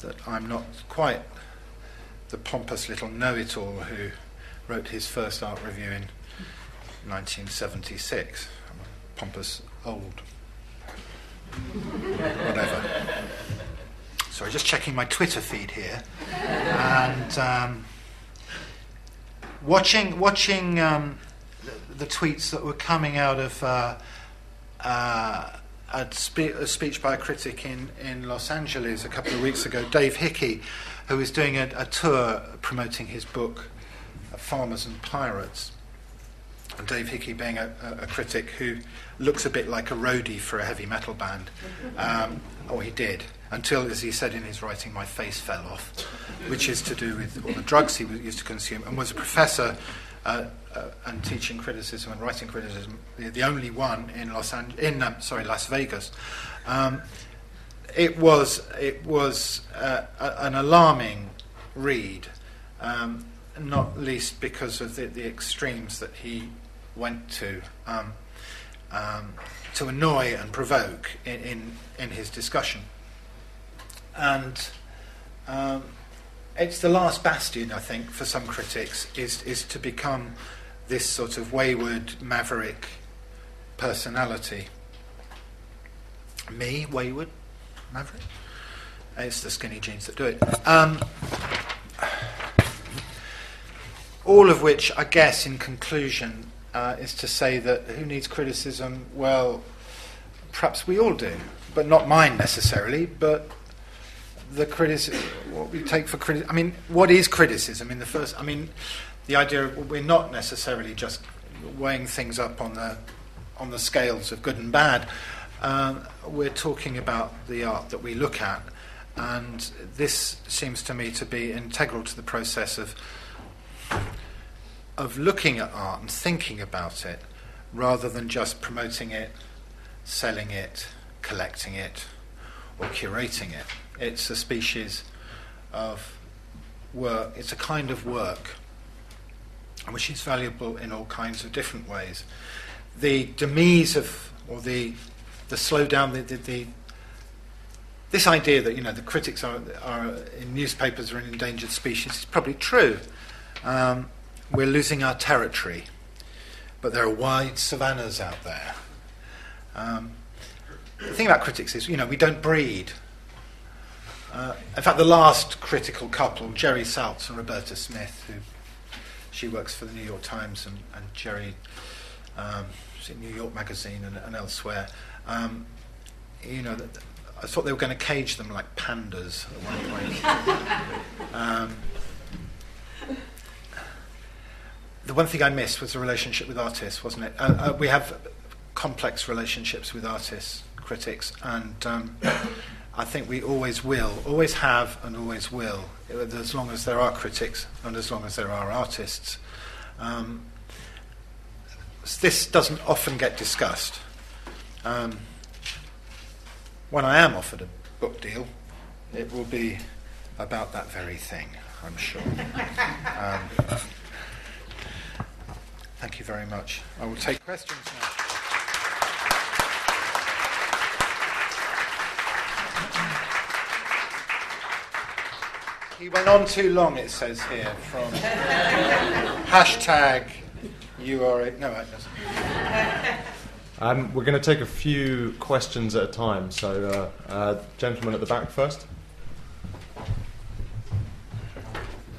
that I'm not quite the pompous little know-it-all who wrote his first art review in nineteen seventy-six. I'm a pompous old whatever. Sorry, just checking my Twitter feed here, and um, watching watching um, the, the tweets that were coming out of uh, uh, a, spe- a speech by a critic in, in Los Angeles a couple of weeks ago, Dave Hickey, who was doing a, a tour promoting his book, Farmers and Pirates. And Dave Hickey being a, a, a critic who looks a bit like a roadie for a heavy metal band. Um, oh, he did. Until, as he said in his writing, my face fell off, which is to do with all the drugs he used to consume, and was a professor uh, uh, and teaching criticism and writing criticism, the, the only one in Los Ange- in um, sorry Las Vegas. Um, it was it was uh, a, an alarming read, um, not least because of the, the extremes that he went to um, um, to annoy and provoke in in, in his discussion. And um, it's the last bastion, I think, for some critics, is is to become this sort of wayward, maverick personality. Me, wayward, maverick? It's the skinny jeans that do it. Um, all of which, I guess, in conclusion, uh, is to say that who needs criticism? Well, perhaps we all do, but not mine necessarily, but... The criticism, what we take for criticism, I mean, what is criticism in the first, I mean, the idea of we're not necessarily just weighing things up on the on the scales of good and bad. Um, we're talking about the art that we look at, and this seems to me to be integral to the process of of looking at art and thinking about it, rather than just promoting it, selling it, collecting it, or curating it. It's a species of work, it's a kind of work, which is valuable in all kinds of different ways. The demise of, or the the slowdown, the, the, the, this idea that, you know, the critics are, are in newspapers are an endangered species is probably true. Um, we're losing our territory, but there are wide savannas out there. Um, the thing about critics is, you know, we don't breed. Uh, in fact, the last critical couple, Jerry Saltz and Roberta Smith, who she works for the New York Times and, and Jerry, um, she's in New York Magazine and, and elsewhere. Um, you know, th- I thought they were going to cage them like pandas at one point. um, the one thing I missed was the relationship with artists, wasn't it? Uh, uh, we have complex relationships with artists, critics, and. Um, I think we always will, always have and always will, as long as there are critics and as long as there are artists. Um, this doesn't often get discussed. Um, when I am offered a book deal, it will be about that very thing, I'm sure. Um, thank you very much. I will take questions now. He went on too long, it says here, from hashtag you are a, no, it doesn't. Um, we're going to take a few questions at a time, so uh, uh, gentleman at the back first.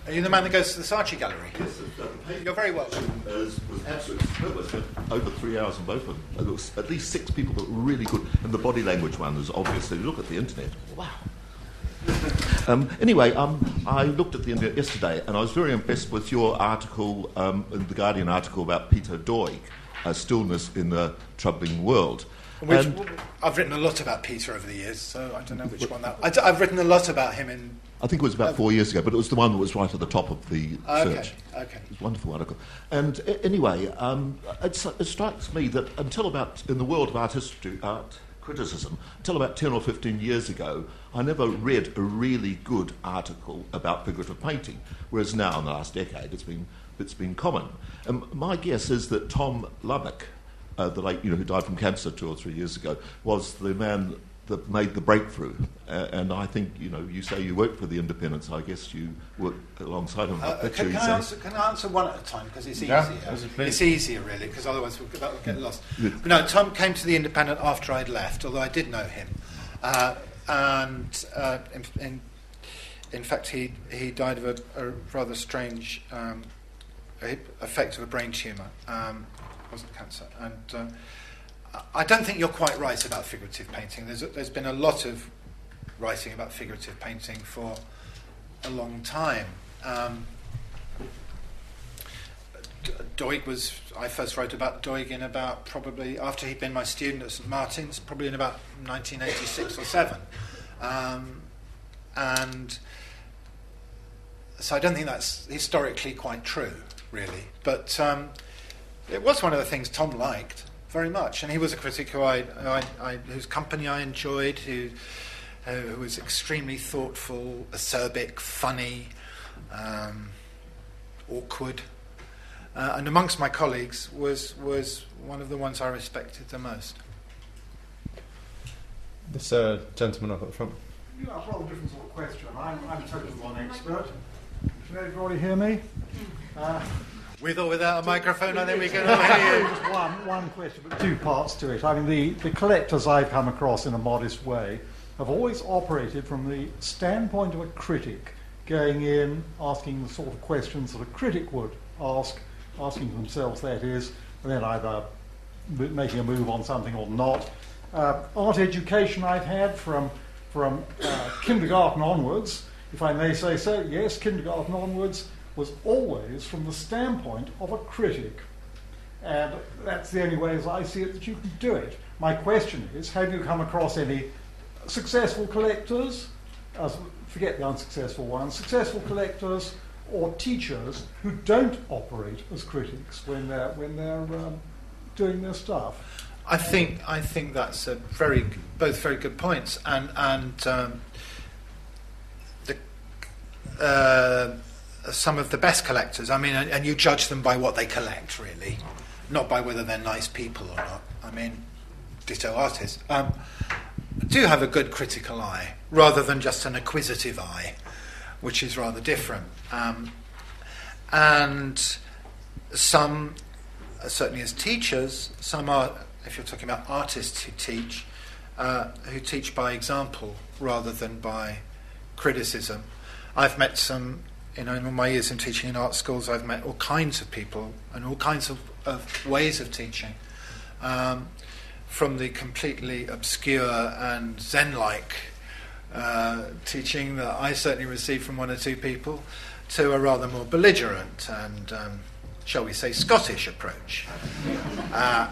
Are you the man that goes to the Saatchi Gallery? Yes. Uh, You're very welcome. It was absolutely superb. Over three hours on both of them. There was at least six people that were really good, and the body language one was obvious. If you look at the internet, wow. Um, anyway, um, I looked at the internet yesterday, and I was very impressed with your article, um, the Guardian article about Peter Doig, uh, Stillness in the Troubling World. Which, and I've written a lot about Peter over the years, so I don't know which one that... I d- I've written a lot about him in... I think it was about four years ago, but it was the one that was right at the top of the okay, search. Okay, okay. It was a wonderful article. And uh, anyway, um, it's, it strikes me that until about, in the world of art history, art... criticism. Until about ten or fifteen years ago, I never read a really good article about figurative painting, whereas now, in the last decade, it's been it's been common. Um, my guess is that Tom Lubbock, uh, the late, you know, who died from cancer two or three years ago, was the man that made the breakthrough. Uh, and I think, you know, you say you work for the Independent, so I guess you work alongside him. Uh, can, can, I answer, can I answer one at a time? Because it's easier. Yeah, it's easier, really, because otherwise we'll, that would get lost. Yeah. But no, Tom came to the Independent after I'd left, although I did know him. Uh, and uh, in, in, in fact, he he died of a, a rather strange um, effect of a brain tumour. Um, it wasn't cancer. And... Uh, I don't think you're quite right about figurative painting. There's, there's been a lot of writing about figurative painting for a long time. Um, Doig was... I first wrote about Doig in about probably... After he'd been my student at Saint Martin's, probably in about nineteen eighty-six or seven. Um, and so I don't think that's historically quite true. really. But um, it was one of the things Tom liked very much, and he was a critic who I, I, I whose company I enjoyed, who, uh, who was extremely thoughtful, acerbic, funny, um, awkward, uh, and amongst my colleagues was was one of the ones I respected the most. This uh, gentleman up at the front. You know, I've got a different sort of question. I'm, I'm totally non-expert. Can everybody hear me? Uh, With or without a microphone, I think we can all hear you. Just one, one question, but two parts to it. I mean, the, the collectors I've come across in a modest way have always operated from the standpoint of a critic, going in, asking the sort of questions that a critic would ask, asking themselves, that is, and then either making a move on something or not. Uh, art education I've had from, from uh, kindergarten onwards, if I may say so, yes, kindergarten onwards, was always from the standpoint of a critic. And that's the only way, as I see it, that you can do it. My question is, have you come across any successful collectors, uh, forget the unsuccessful ones, successful collectors or teachers who don't operate as critics when they're, when they're um, doing their stuff? I think, I think that's a very, both very good points. And, and um, the... Uh, some of the best collectors, I mean, and, and you judge them by what they collect, really, not by whether they're nice people or not. I mean, ditto artists, um, do have a good critical eye, rather than just an acquisitive eye, which is rather different. Um, and some, certainly as teachers, some are, if you're talking about artists who teach, uh, who teach by example rather than by criticism. I've met some... You know, in all my years in teaching in art schools, I've met all kinds of people and all kinds of, of ways of teaching, um, from the completely obscure and Zen-like uh, teaching that I certainly received from one or two people to a rather more belligerent and, um, shall we say, Scottish approach uh,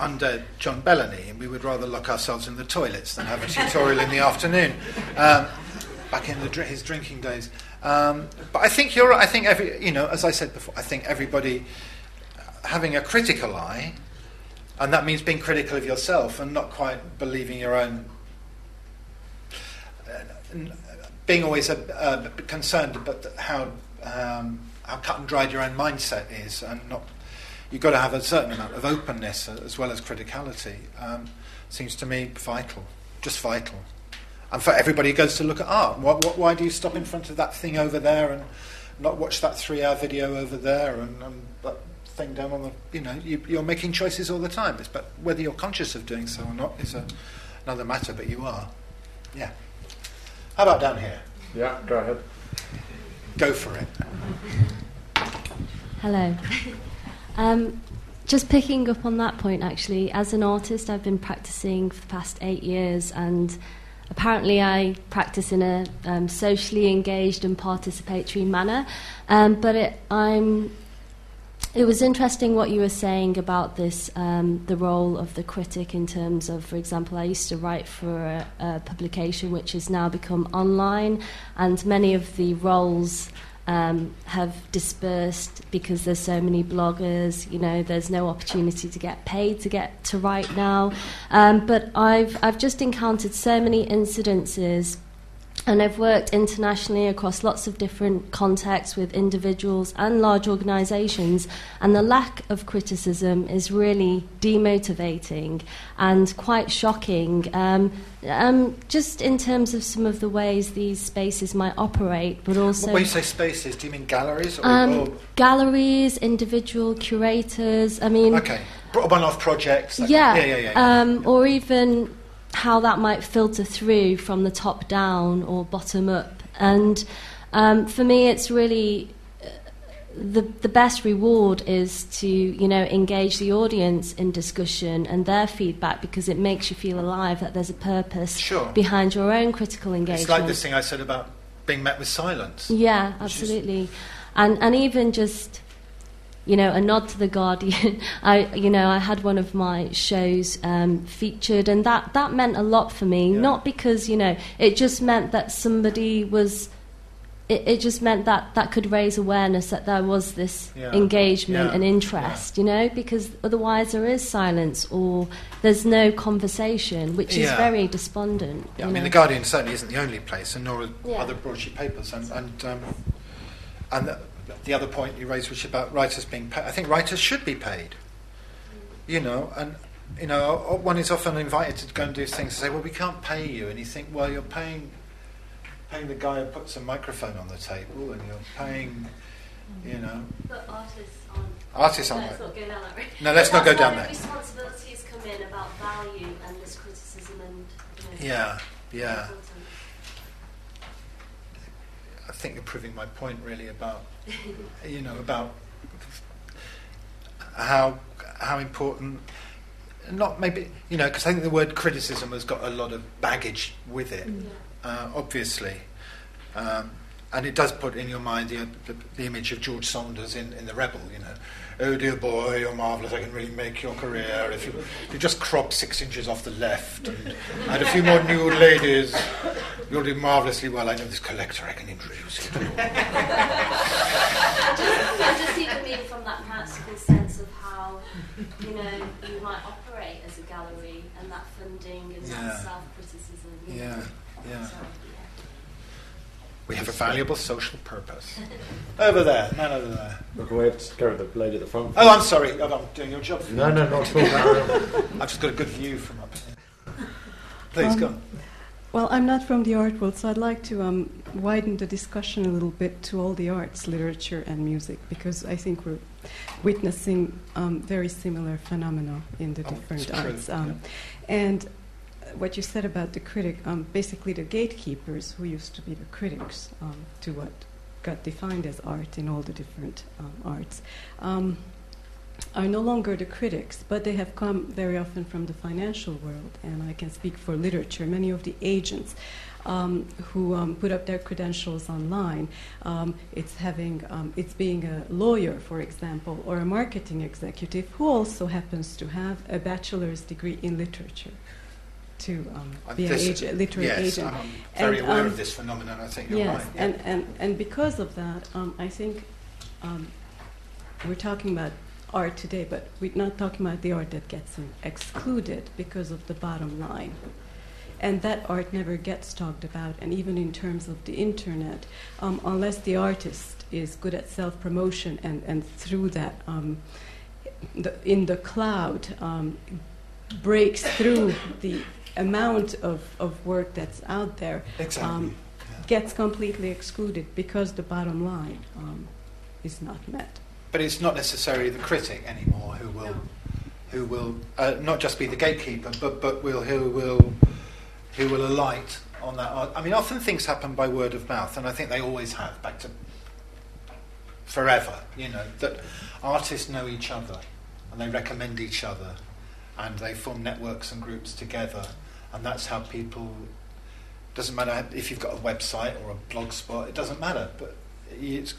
under John Bellamy. And we would rather lock ourselves in the toilets than have a tutorial in the afternoon, um, back in the, his drinking days. Um, but I think you're. I think every. You know, as I said before, I think everybody having a critical eye, and that means being critical of yourself and not quite believing your own. Uh, being always a, uh, concerned about how um, how cut and dried your own mindset is, and not. You've got to have a certain amount of openness as well as criticality. Um, seems to me vital, just vital. And for everybody who goes to look at art, why, why do you stop in front of that thing over there and not watch that three-hour video over there and, and that thing down on the... You know, you, you're making choices all the time. It's, but whether you're conscious of doing so or not is a, another matter, but you are. Yeah. How about down here? Yeah, go ahead. Go for it. Hello. um, just picking up on that point, actually, as an artist, I've been practising for the past eight years and... Apparently I practice in a um, socially engaged and participatory manner, um, but it, I'm, it was interesting what you were saying about this, um, the role of the critic in terms of, for example, I used to write for a, a publication which has now become online, and many of the roles um, have dispersed because there's so many bloggers, you know, there's no opportunity to get paid to get to write now. Um, but I've I've just encountered so many incidences, and I've worked internationally across lots of different contexts with individuals and large organisations, and the lack of criticism is really demotivating and quite shocking, um, um, just in terms of some of the ways these spaces might operate, but also... When you say spaces, do you mean galleries? Or, um, or? Galleries, individual curators, I mean... Okay, one-off projects. Yeah, yeah, yeah, yeah, yeah. Um, yeah. Or even... how that might filter through from the top down or bottom up. And um, for me, it's really uh, the the best reward is to, you know, engage the audience in discussion and their feedback, because it makes you feel alive that there's a purpose sure. behind your own critical engagement. It's like this thing I said about being met with silence. Yeah, absolutely. Is... And and even just... You know, a nod to The Guardian. I, you know, I had one of my shows um, featured, and that, that meant a lot for me. Yeah. Not because, you know, it just meant that somebody was it, it just meant that that could raise awareness that there was this yeah. engagement yeah. and interest, yeah. you know, because otherwise there is silence or there's no conversation, which yeah. is very despondent. Yeah, I know? mean, The Guardian certainly isn't the only place, and nor are yeah. other broadsheet papers. And and, um, and the, the other point you raised was about writers being paid. I think writers should be paid, you know, and... You know, one is often invited to go and do things and say, well, we can't pay you. And you think, well, you're paying paying the guy who puts a microphone on the table, and you're paying, you know. But artists aren't. Artists aren't. Let's not go down that road. No, let's not go down that. Responsibilities come in about value and this criticism and. You know, yeah, yeah. I think you're proving my point, really, about, you know, about how how important. Not maybe, you know, because I think the word criticism has got a lot of baggage with it, yeah. uh, obviously. Um, and it does put in your mind the, the, the image of George Sanders in, in The Rebel, you know. Oh, dear boy, you're marvellous, I can really make your career. If you, if you just crop six inches off the left and add a few more new ladies, you'll do marvellously well. I know this collector, I can introduce you to. I just, I just even mean from that practical sense of how, you know, you might operate as a gallery and that funding and yeah. that self-criticism. Yeah, yeah. Sorry, yeah. We have a valuable social purpose. Over there, man over there. Look, we have to carry the blade at the front. Oh, I'm sorry. Oh, I'm doing your job. For no, you. no, not at all. I've just got a good view from up here. Please, um, go on. Well, I'm not from the art world, so I'd like to um, widen the discussion a little bit to all the arts, literature and music, because I think we're witnessing um, very similar phenomena in the oh, different arts. Um, yeah. And what you said about the critic, um, basically the gatekeepers who used to be the critics um, to what got defined as art in all the different um, arts, um, are no longer the critics, but they have come very often from the financial world, and I can speak for literature. Many of the agents um, who um, put up their credentials online, um, it's having, um, it's being a lawyer, for example, or a marketing executive who also happens to have a bachelor's degree in literature. To um, be this, an agent, literary yes, agent. I'm very and, aware um, of this phenomenon, I think you're yes, right. Yeah. And, and, and because of that, um, I think um, we're talking about art today, but we're not talking about the art that gets excluded because of the bottom line. And that art never gets talked about, and even in terms of the internet, um, unless the artist is good at self-promotion and, and through that, um, the, in the cloud, um, breaks through the amount of, of work that's out there, exactly. um, yeah. gets completely excluded because the bottom line um, is not met. But it's not necessarily the critic anymore who will, no. who will uh, not just be the gatekeeper, but but will who will who will alight on that art. I mean, often things happen by word of mouth, and I think they always have back to forever. You know that artists know each other and they recommend each other. And they form networks and groups together, and that's how people. Doesn't matter if you've got a website or a blog spot; it doesn't matter. But it's,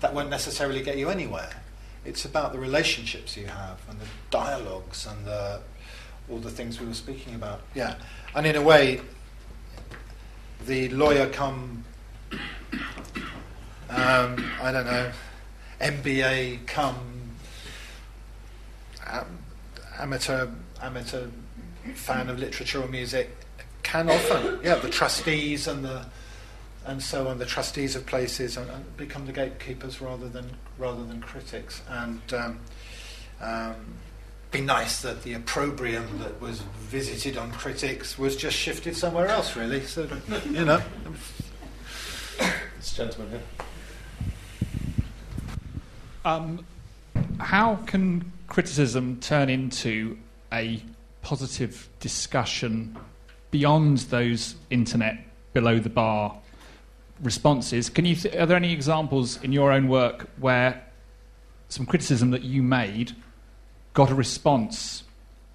that won't necessarily get you anywhere. It's about the relationships you have and the dialogues and the, all the things we were speaking about. Yeah, and in a way, the lawyer come, um, I don't know, M B A come. Um, Amateur, amateur fan of literature or music can often, yeah, the trustees and the and so on, the trustees of places and, and become the gatekeepers rather than rather than critics, and um, um, be nice that the opprobrium that was visited on critics was just shifted somewhere else, really. So you know, this gentleman here. Um, how can criticism turn into a positive discussion beyond those internet below the bar responses? Can you th- are there any examples in your own work where some criticism that you made got a response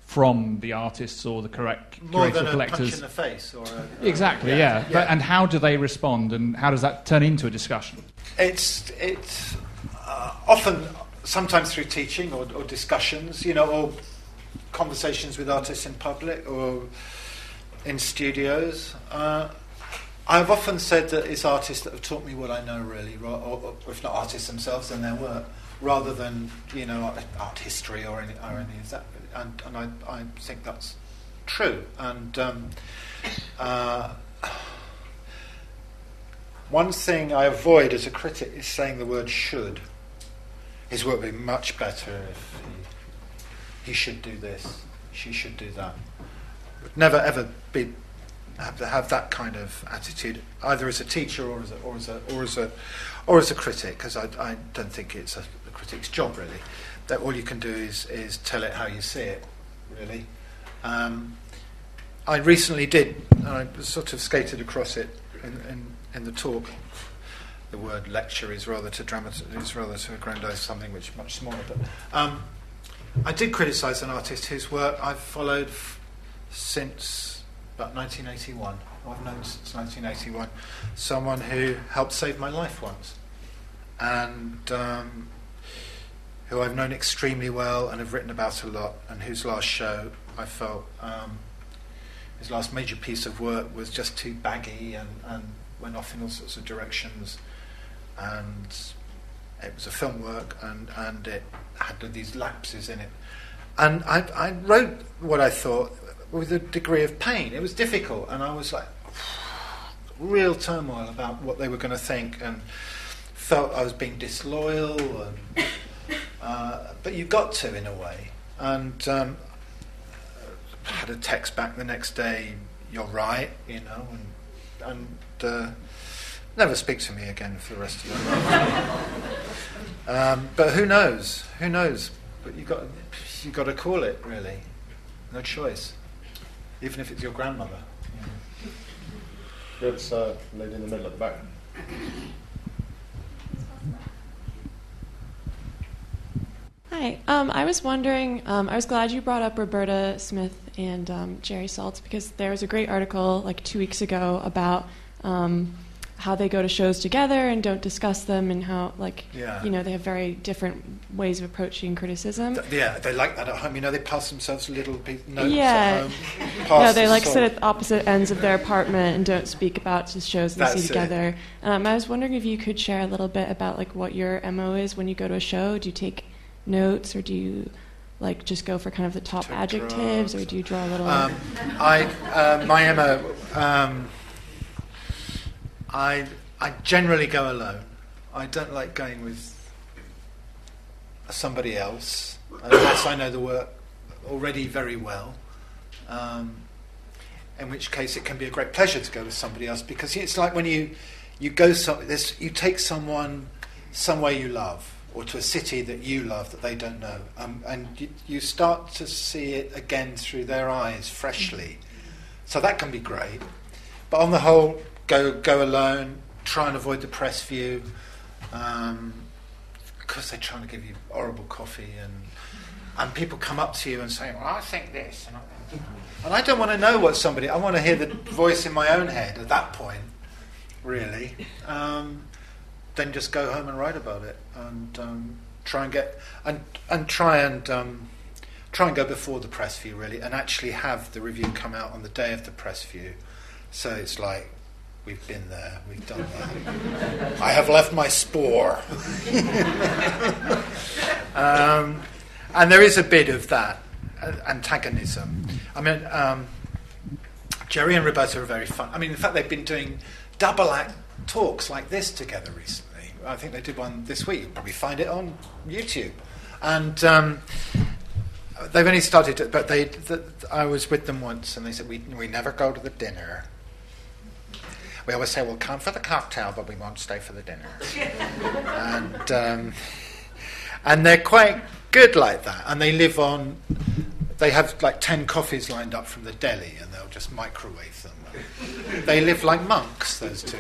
from the artists or the correct more than collectors? A punch in the face, or a, exactly, a, yeah. yeah. But, and how do they respond, and how does that turn into a discussion? It's it's uh, often. Sometimes through teaching or, or discussions, you know, or conversations with artists in public or in studios. Uh, I've often said that it's artists that have taught me what I know, really, or, or if not artists themselves, then their work, rather than, you know, art, art history or any, or any of that. And, and I, I think that's true. And um, uh, one thing I avoid as a critic is saying the word should. His work would be much better if he, he should do this, she should do that. Would never ever be have to have that kind of attitude, either as a teacher or as a or as a or as a, or as a critic, because I, I don't think it's a, a critic's job, really. That all you can do is is tell it how you see it, really. Um, I recently did, and I sort of skated across it in, in, in the talk. The word lecture is rather to dramatize, is rather to aggrandise something which is much smaller. But um, I did criticise an artist whose work I've followed f- since about nineteen eighty-one. I've known since nineteen eighty-one. Someone who helped save my life once, and um, who I've known extremely well and have written about a lot, and whose last show I felt um, his last major piece of work was just too baggy and, and went off in all sorts of directions. And it was a film work, and, and it had these lapses in it. And I, I wrote what I thought with a degree of pain. It was difficult, and I was like, real turmoil about what they were going to think, and felt I was being disloyal. And, uh, but you got to, in a way. And um, I had a text back the next day, "You're right," you know, and and. Uh, Never speak to me again for the rest of your life. um, but who knows? Who knows? But you got you got to call it, really. No choice, even if it's your grandmother. Yeah. There's a uh, lady in the middle at the back. Hi. Um, I was wondering. Um, I was glad you brought up Roberta Smith and um, Jerry Saltz, because there was a great article like two weeks ago about. Um, how they go to shows together and don't discuss them, and how, like, yeah. you know, they have very different ways of approaching criticism. Th- yeah, they like that at home. You know, they pass themselves little notes yeah. at home. No, they, like, sit at the opposite ends of their apartment and don't speak about the shows they see together. Um, I was wondering if you could share a little bit about, like, what your M O is when you go to a show. Do you take notes, or do you, like, just go for kind of the top adjectives, or do you draw a little... Um, I, uh, my M O... Um, I I generally go alone. I don't like going with somebody else unless I know the work already very well. Um, in which case, it can be a great pleasure to go with somebody else, because it's like when you you go some this you take someone somewhere you love, or to a city that you love that they don't know, um, and you, you start to see it again through their eyes freshly. So that can be great, but on the whole. Go go alone, try and avoid the press view, um, because they're trying to give you horrible coffee, and and people come up to you and say, well, I think this, and I, think that. And I don't want to know what somebody, I want to hear the voice in my own head at that point, really. Um, then just go home and write about it, and um, try and get, and, and try and... Um, try and go before the press view, really, and actually have the review come out on the day of the press view, so it's like, we've been there, we've done that. I have left my spore. um, and there is a bit of that uh, antagonism. I mean, um, Jerry and Roberta are very fun. I mean, in fact, they've been doing double act talks like this together recently. I think they did one this week. You'll probably find it on YouTube. And um, they've only started, but they. The, I was with them once, and they said, we, we never go to the dinner. We always say, we'll come for the cocktail, but we won't stay for the dinner. and um, and they're quite good like that. And they live on, they have like ten coffees lined up from the deli, and they'll just microwave them. They live like monks, those two.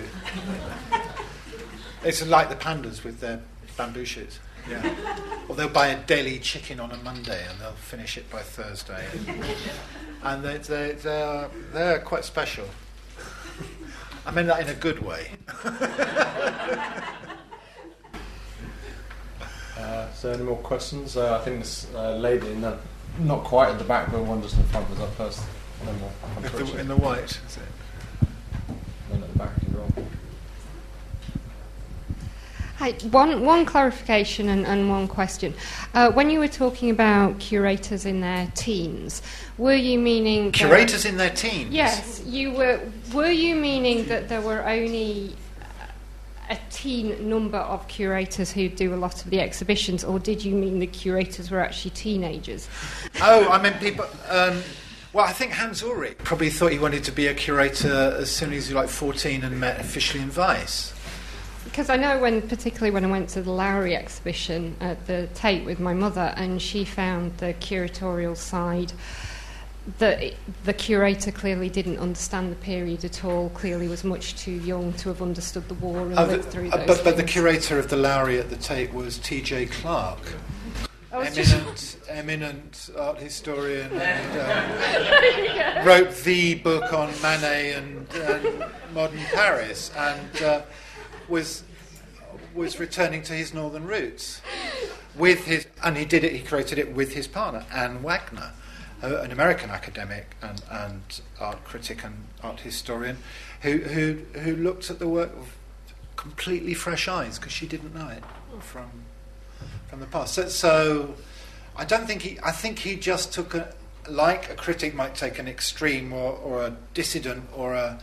It's like the pandas with their bamboo shoots. Yeah. Or they'll buy a deli chicken on a Monday, and they'll finish it by Thursday. And they they they're, they're quite special. I mean that in a good way. uh, so any more questions? Uh, I think this uh, lady in the, not quite at the back, but one just in the front was up first. No more. In the, in the white, is it? One at the back. Hi, one, one clarification and, and one question. Uh, when you were talking about curators in their teens, were you meaning... Curators that, in their teens? Yes. You were, were you meaning that there were only a teen number of curators who do a lot of the exhibitions, or did you mean the curators were actually teenagers? Oh, I meant people... Um, well, I think Hans Ulrich probably thought he wanted to be a curator as soon as he was like fourteen and met officially in Weiss. Because I know when, particularly when I went to the Lowry exhibition at the Tate with my mother, and she found the curatorial side, that the curator clearly didn't understand the period at all, clearly was much too young to have understood the war and oh, lived the, through those but, but the curator of the Lowry at the Tate was T J Clark. Eminent, eminent art historian, and, um, yeah. wrote the book on Manet and, and modern Paris, and uh, was was returning to his northern roots with his, and he did it. He created it with his partner, Anne Wagner, uh, an American academic and, and art critic and art historian, who who who looked at the work with completely fresh eyes because she didn't know it from. from the past. So, so I don't think he I think he just took a, like a critic might take an extreme or, or a dissident or a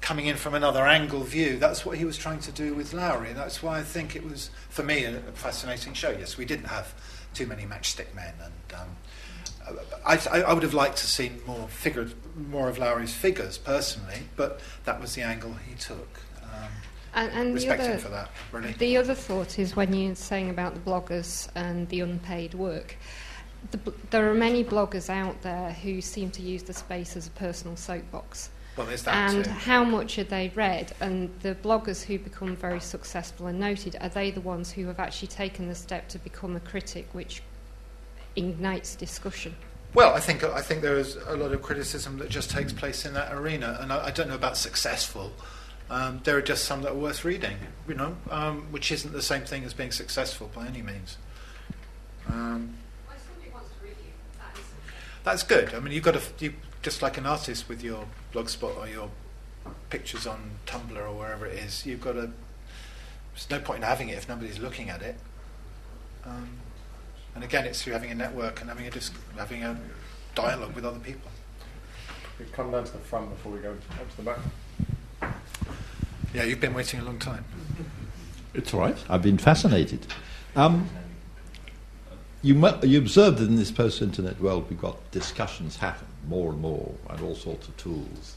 coming in from another angle view. That's what he was trying to do with Lowry, and that's why I think it was for me a, a fascinating show. Yes, we didn't have too many matchstick men, and um, I, I, I would have liked to have seen more figures, more of Lowry's figures personally, but that was the angle he took. Um, And, and the, other, for that, really. the other thought is when you're saying about the bloggers and the unpaid work, the, there are many bloggers out there who seem to use the space as a personal soapbox. Well, there's that and too. How much are they read? And the bloggers who become very successful and noted, are they the ones who have actually taken the step to become a critic, which ignites discussion? Well, I think I think there is a lot of criticism that just takes place in that arena, and I, I don't know about successful. Um, there are just some that are worth reading, you know, um, which isn't the same thing as being successful by any means. Um, that's good. I mean, you've got to, you, just like an artist with your Blogspot or your pictures on Tumblr or wherever it is, you've got to, there's no point in having it if nobody's looking at it. Um, and again, it's through having a network and having a, disc, having a dialogue with other people. We've come down to the front before we go up to the back. Yeah, you've been waiting a long time. It's all right. I've been fascinated. Um, you, mu- you observe that in this post-internet world we've got discussions happen more and more and all sorts of tools.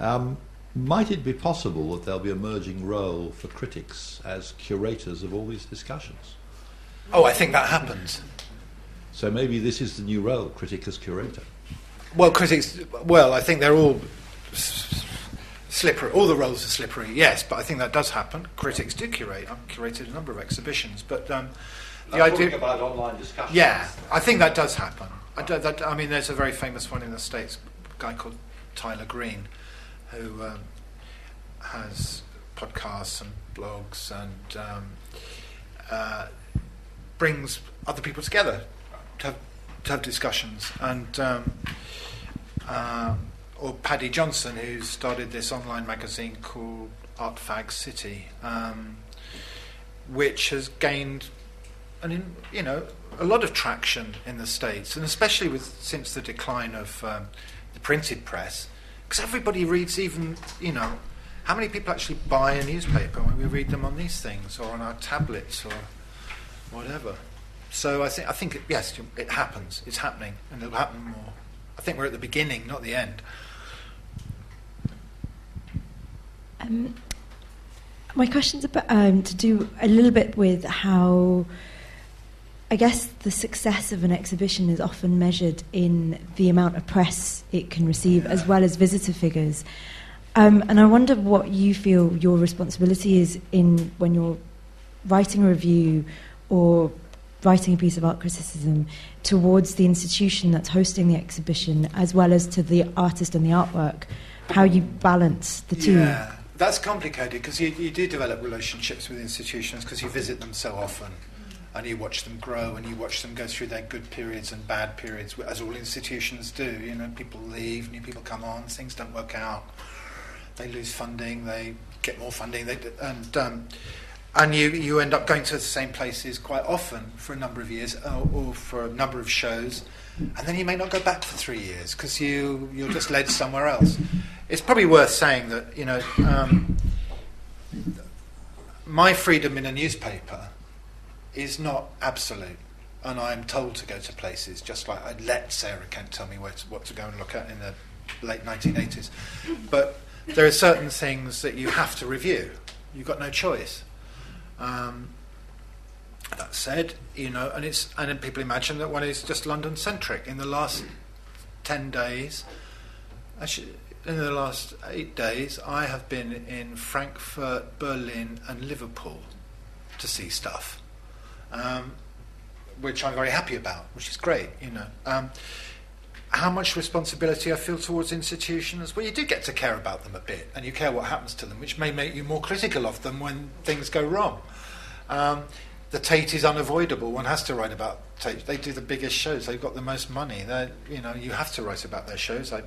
Um, might it be possible that there'll be a emerging role for critics as curators of all these discussions? Oh, I think that happens. So maybe this is the new role, critic as curator. Well, critics... Well, I think they're all... Slippery. All the roles are slippery, yes, but I think that does happen. Critics do curate. I've curated a number of exhibitions, but um, the I'm idea about online discussions. Yeah, I think that does happen. I, do, that, I mean, there's a very famous one in the States, a guy called Tyler Green, who um, has podcasts and blogs and um, uh, brings other people together to have, to have discussions and. Um, uh, Or Paddy Johnson, who started this online magazine called Art Fag City, um, which has gained, an in, you know, a lot of traction in the States, and especially with since the decline of um, the printed press, because everybody reads. Even you know, how many people actually buy a newspaper when we read them on these things, or on our tablets, or whatever. So I think I think it, yes, it happens. It's happening, and it'll happen more. I think we're at the beginning, not the end. Um, my question's about, um, to do a little bit with how, I guess, the success of an exhibition is often measured in the amount of press it can receive, yeah. as well as visitor figures. Um, and I wonder what you feel your responsibility is in when you're writing a review or writing a piece of art criticism towards the institution that's hosting the exhibition, as well as to the artist and the artwork, how you balance the two. Yeah. That's complicated because you, you do develop relationships with institutions because you visit them so often and you watch them grow and you watch them go through their good periods and bad periods, as all institutions do. You know, people leave, new people come on, things don't work out, they lose funding, they get more funding, they, and um, And you, you end up going to the same places quite often for a number of years, or, or for a number of shows, and then you may not go back for three years because you, you're just led somewhere else. It's probably worth saying that, you know, um, my freedom in a newspaper is not absolute, and I'm told to go to places, just like I let Sarah Kent tell me where to, what to go and look at in the late nineteen eighties. But there are certain things that you have to review. You've got no choice. Um, that said, you know, and it's and then people imagine that one is just London-centric. In the last ten days, actually, in the last eight days, I have been in Frankfurt, Berlin, and Liverpool to see stuff, um, which I'm very happy about, which is great, you know. Um, how much responsibility I feel towards institutions? Well, you do get to care about them a bit, and you care what happens to them, which may make you more critical of them when things go wrong. Um, the Tate is unavoidable. One has to write about Tate. They do the biggest shows. They've got the most money. They're, you know, you have to write about their shows. I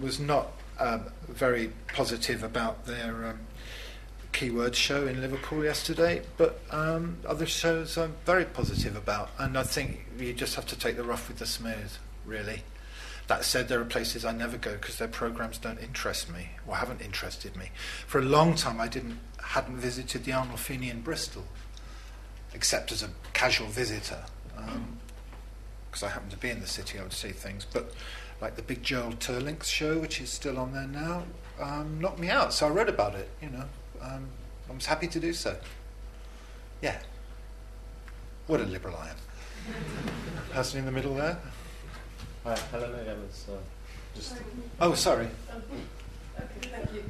was not um, very positive about their um, keyword show in Liverpool yesterday, but um, other shows I'm very positive about, and I think you just have to take the rough with the smooth. Really. That said, there are places I never go because their programmes don't interest me or haven't interested me. For a long time, I didn't hadn't visited the Arnolfini in Bristol, except as a casual visitor, because um, I happened to be in the city. I would see things, but like the big Gerald Terlink's show, which is still on there now, um, knocked me out. So I wrote about it. You know, um, I was happy to do so. Yeah. What a liberal I am. Person in the middle there. Hi, hello, I was uh, just... Oh, sorry. Okay, thank you.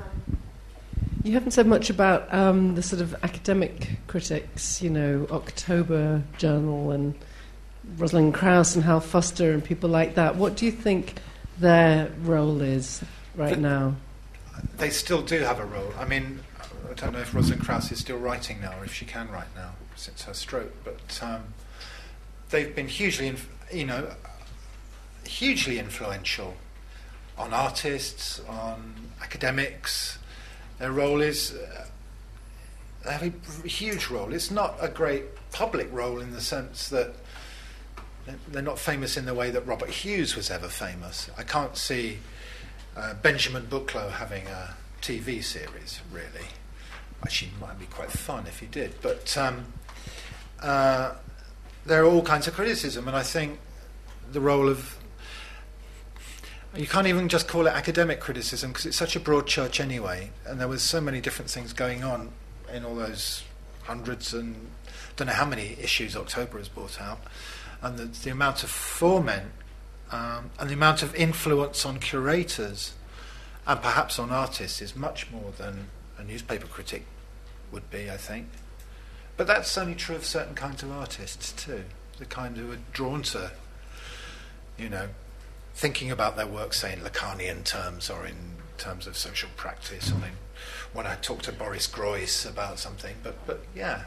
Um, you haven't said much about um, the sort of academic critics, you know, October Journal and Rosalind Krauss and Hal Foster and people like that. What do you think their role is right the, now? They still do have a role. I mean, I don't know if Rosalind Krauss is still writing now or if she can write now since her stroke, but um, they've been hugely, inf- you know... hugely influential on artists, on academics. Their role is uh, they have a huge role. It's not a great public role in the sense that they're not famous in the way that Robert Hughes was ever famous. I can't see uh, Benjamin Buklow having a T V series, really. Actually, it might be quite fun if he did. But um, uh, there are all kinds of criticism, and I think the role of... You can't even just call it academic criticism because it's such a broad church anyway, and there was so many different things going on in all those hundreds and don't know how many issues October has brought out, and the, the amount of forment um, and the amount of influence on curators and perhaps on artists is much more than a newspaper critic would be, I think. But that's only true of certain kinds of artists too, the kind who are drawn to, you know, thinking about their work, say, in Lacanian terms or in terms of social practice, or in, when I talk to Boris Groys about something. But, but yeah,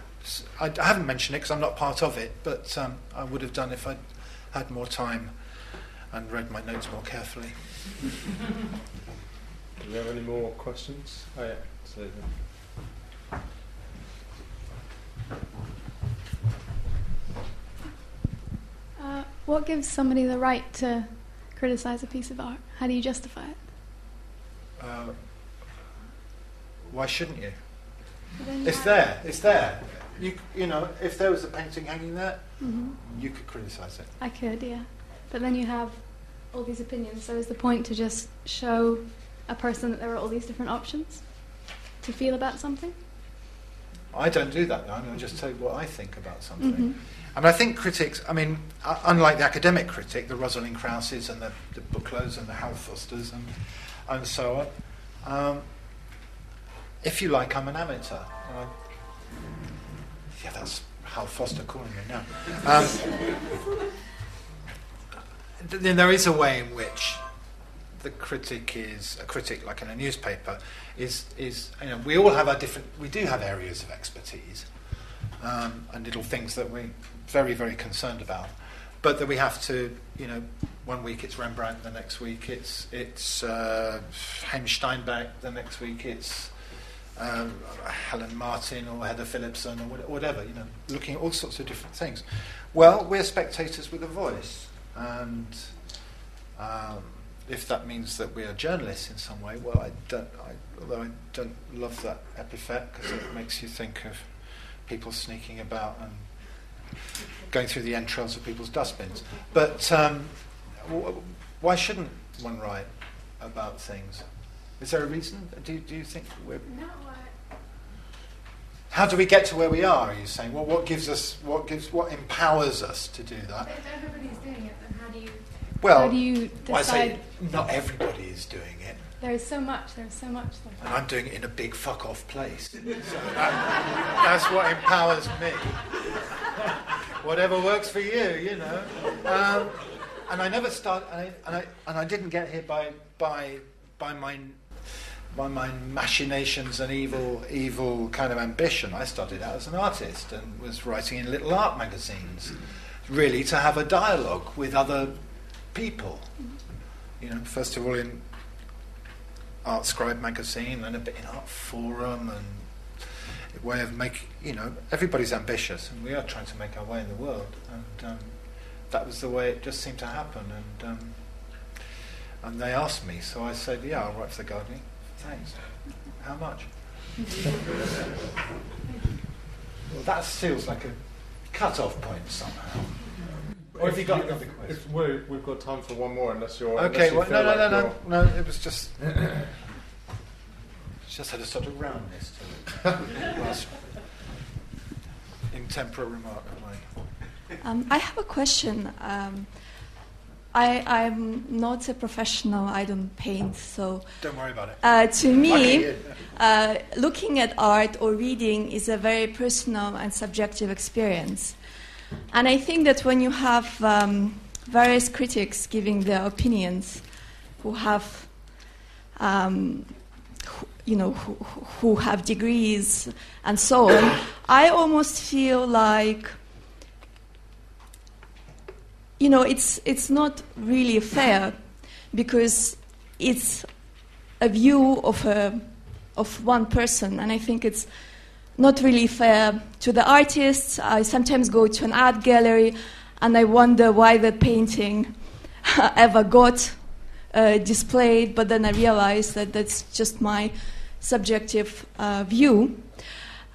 I, I haven't mentioned it because I'm not part of it, but um, I would have done if I'd had more time and read my notes more carefully. Do we have any more questions? Oh, yeah. So, yeah. Uh, what gives somebody the right to criticize a piece of art? How do you justify it? Uh, why shouldn't you? It's there. It's there. You you know, if there was a painting hanging there, mm-hmm. you could criticize it. I could, yeah. But then you have all these opinions. So is the point to just show a person that there are all these different options to feel about something? I don't do that. No, I mean, I just tell you what I think about something. Mm-hmm. I mean, I think critics, I mean, uh, unlike the academic critic, the Rosalind Krauses and the, the Buklows and the Hal Fosters and, and so on, um, if you like, I'm an amateur. Uh, yeah, that's Hal Foster calling me now. Um, then there is a way in which the critic is, a critic like in a newspaper, is, is you know, we all have our different, we do have areas of expertise. Um, and little things that we're very, very concerned about, but that we have to, you know, one week it's Rembrandt, the next week it's it's uh, Heim Steinbeck, the next week it's um, Helen Martin or Heather Phillipson or whatever, you know, looking at all sorts of different things. Well, we're spectators with a voice, and um, if that means that we are journalists in some way, well, I don't. I, although I don't love that epithet, because it makes you think of people sneaking about and going through the entrails of people's dustbins. But um, w- why shouldn't one write about things? Is there a reason? Do do you think we're? No. I... How do we get to where we are? Are you saying? Well, what gives us? What gives? What empowers us to do that? If everybody's doing it, then how do you? Well, how do you decide? Well, I say not everybody is doing it. There is so much. There is so much. There. And I'm doing it in a big fuck off place. So that, that's what empowers me. Whatever works for you, you know. Um, and I never start. And I, and I and I didn't get here by by by my. By my machinations and evil, evil kind of ambition. I started out as an artist and was writing in little art magazines, really to have a dialogue with other people. You know, first of all in Art Scribe magazine and a bit in Art Forum, and a way of making. You know, everybody's ambitious, and we are trying to make our way in the world, and um, that was the way it just seemed to happen. And um, and they asked me, so I said, "Yeah, I'll write for the Guardian." Thanks. How much? Well, that feels like a cut-off point somehow. Or have you got another question? We've got time for one more, unless you're. Okay. Unless you well, no, no, like no, no, no. It was just. It's just had a sort of roundness to it. Last intemperate remark of mine. Um, I have a question. Um, I, I'm not a professional. I don't paint, so don't worry about it. Uh, to me, uh, looking at art or reading is a very personal and subjective experience, and I think that when you have um, various critics giving their opinions, who have, um, who, you know, who, who have degrees and so on, I almost feel like. You know, it's it's not really fair, because it's a view of a of one person, and I think it's not really fair to the artists. I sometimes go to an art gallery, and I wonder why the painting ever got uh, displayed. But then I realize that that's just my subjective uh, view.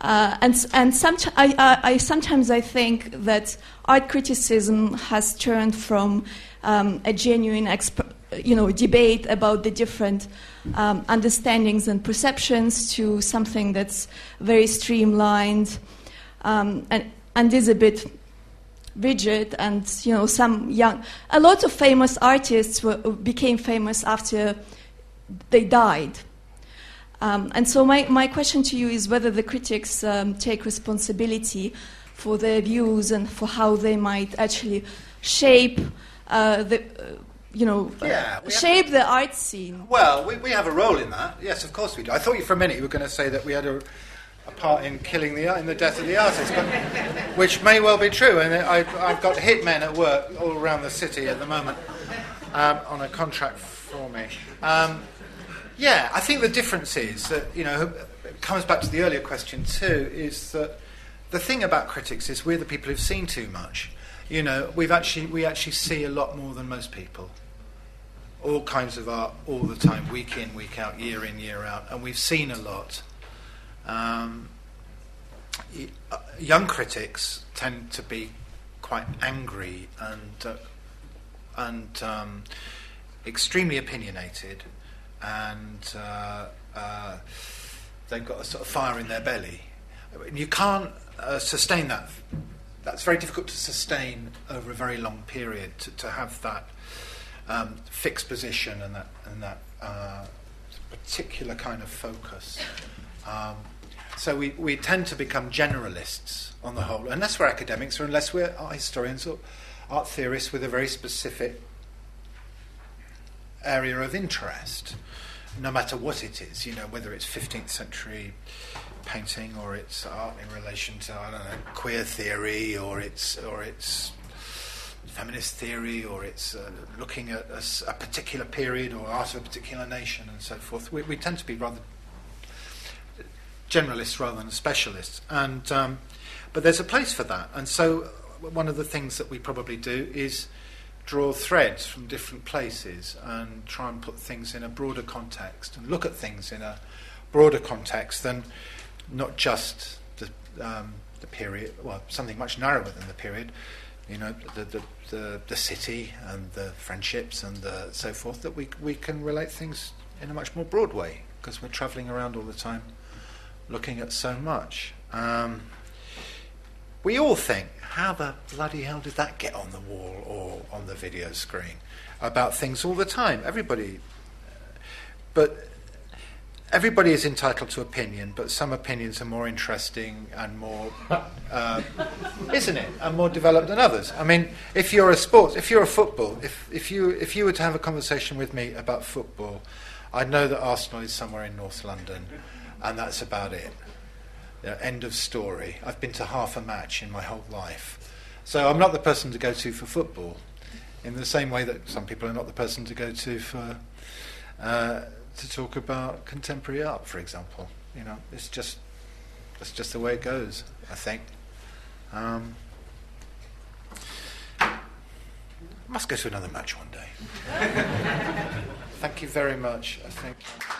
Uh, and and somet- I, I, I, sometimes I think that art criticism has turned from um, a genuine, exp- you know, debate about the different um, understandings and perceptions to something that's very streamlined, um, and and is a bit rigid. And you know, some young, a lot of famous artists were, became famous after they died. Um, and so my, my question to you is whether the critics um, take responsibility for their views and for how they might actually shape uh, the, uh, you know, yeah, uh, shape have, the art scene. Well, we, we have a role in that. Yes, of course we do. I thought you for a minute you were going to say that we had a, a part in killing the in the death of the artist, but, which may well be true. And I, I've got hitmen at work all around the city at the moment um, on a contract for me. Um, Yeah, I think the difference is that, you know, it comes back to the earlier question too, is that the thing about critics is we're the people who've seen too much. You know, we've actually, we actually see a lot more than most people. All kinds of art, all the time, week in, week out, year in, year out, and we've seen a lot. Um, young critics tend to be quite angry and, uh, and um, extremely opinionated, and uh, uh, they've got a sort of fire in their belly. You can't uh, sustain that. That's very difficult to sustain over a very long period, to, to have that um, fixed position and that, and that uh, particular kind of focus. Um, so we, we tend to become generalists on the whole, unless we're academics or unless we're art historians or art theorists with a very specific area of interest, no matter what it is, you know, whether it's fifteenth century painting or it's art in relation to, I don't know, queer theory, or it's or it's feminist theory, or it's uh, looking at a, a particular period or art of a particular nation and so forth. We, we tend to be rather generalists rather than specialists. And um, but there's a place for that. And so one of the things that we probably do is draw threads from different places and try and put things in a broader context and look at things in a broader context than not just the, um, the period, well, something much narrower than the period, you know, the the, the, the city and the friendships and the so forth, that we, we can relate things in a much more broad way because we're travelling around all the time looking at so much. Um, we all think, how the bloody hell did that get on the wall or on the video screen, about things all the time. Everybody, but everybody is entitled to opinion, but some opinions are more interesting and more, uh, isn't it, and more developed than others. I mean, if you're a sports, if you're a football, if, if you if you were to have a conversation with me about football, I'd know that Arsenal is somewhere in North London, and that's about it. You know, end of story. I've been to half a match in my whole life. So I'm not the person to go to for football, in the same way that some people are not the person to go to for uh, to talk about contemporary art, for example. You know, it's just that's just the way it goes, I think. Um, I must go to another match one day. Thank you very much. I think.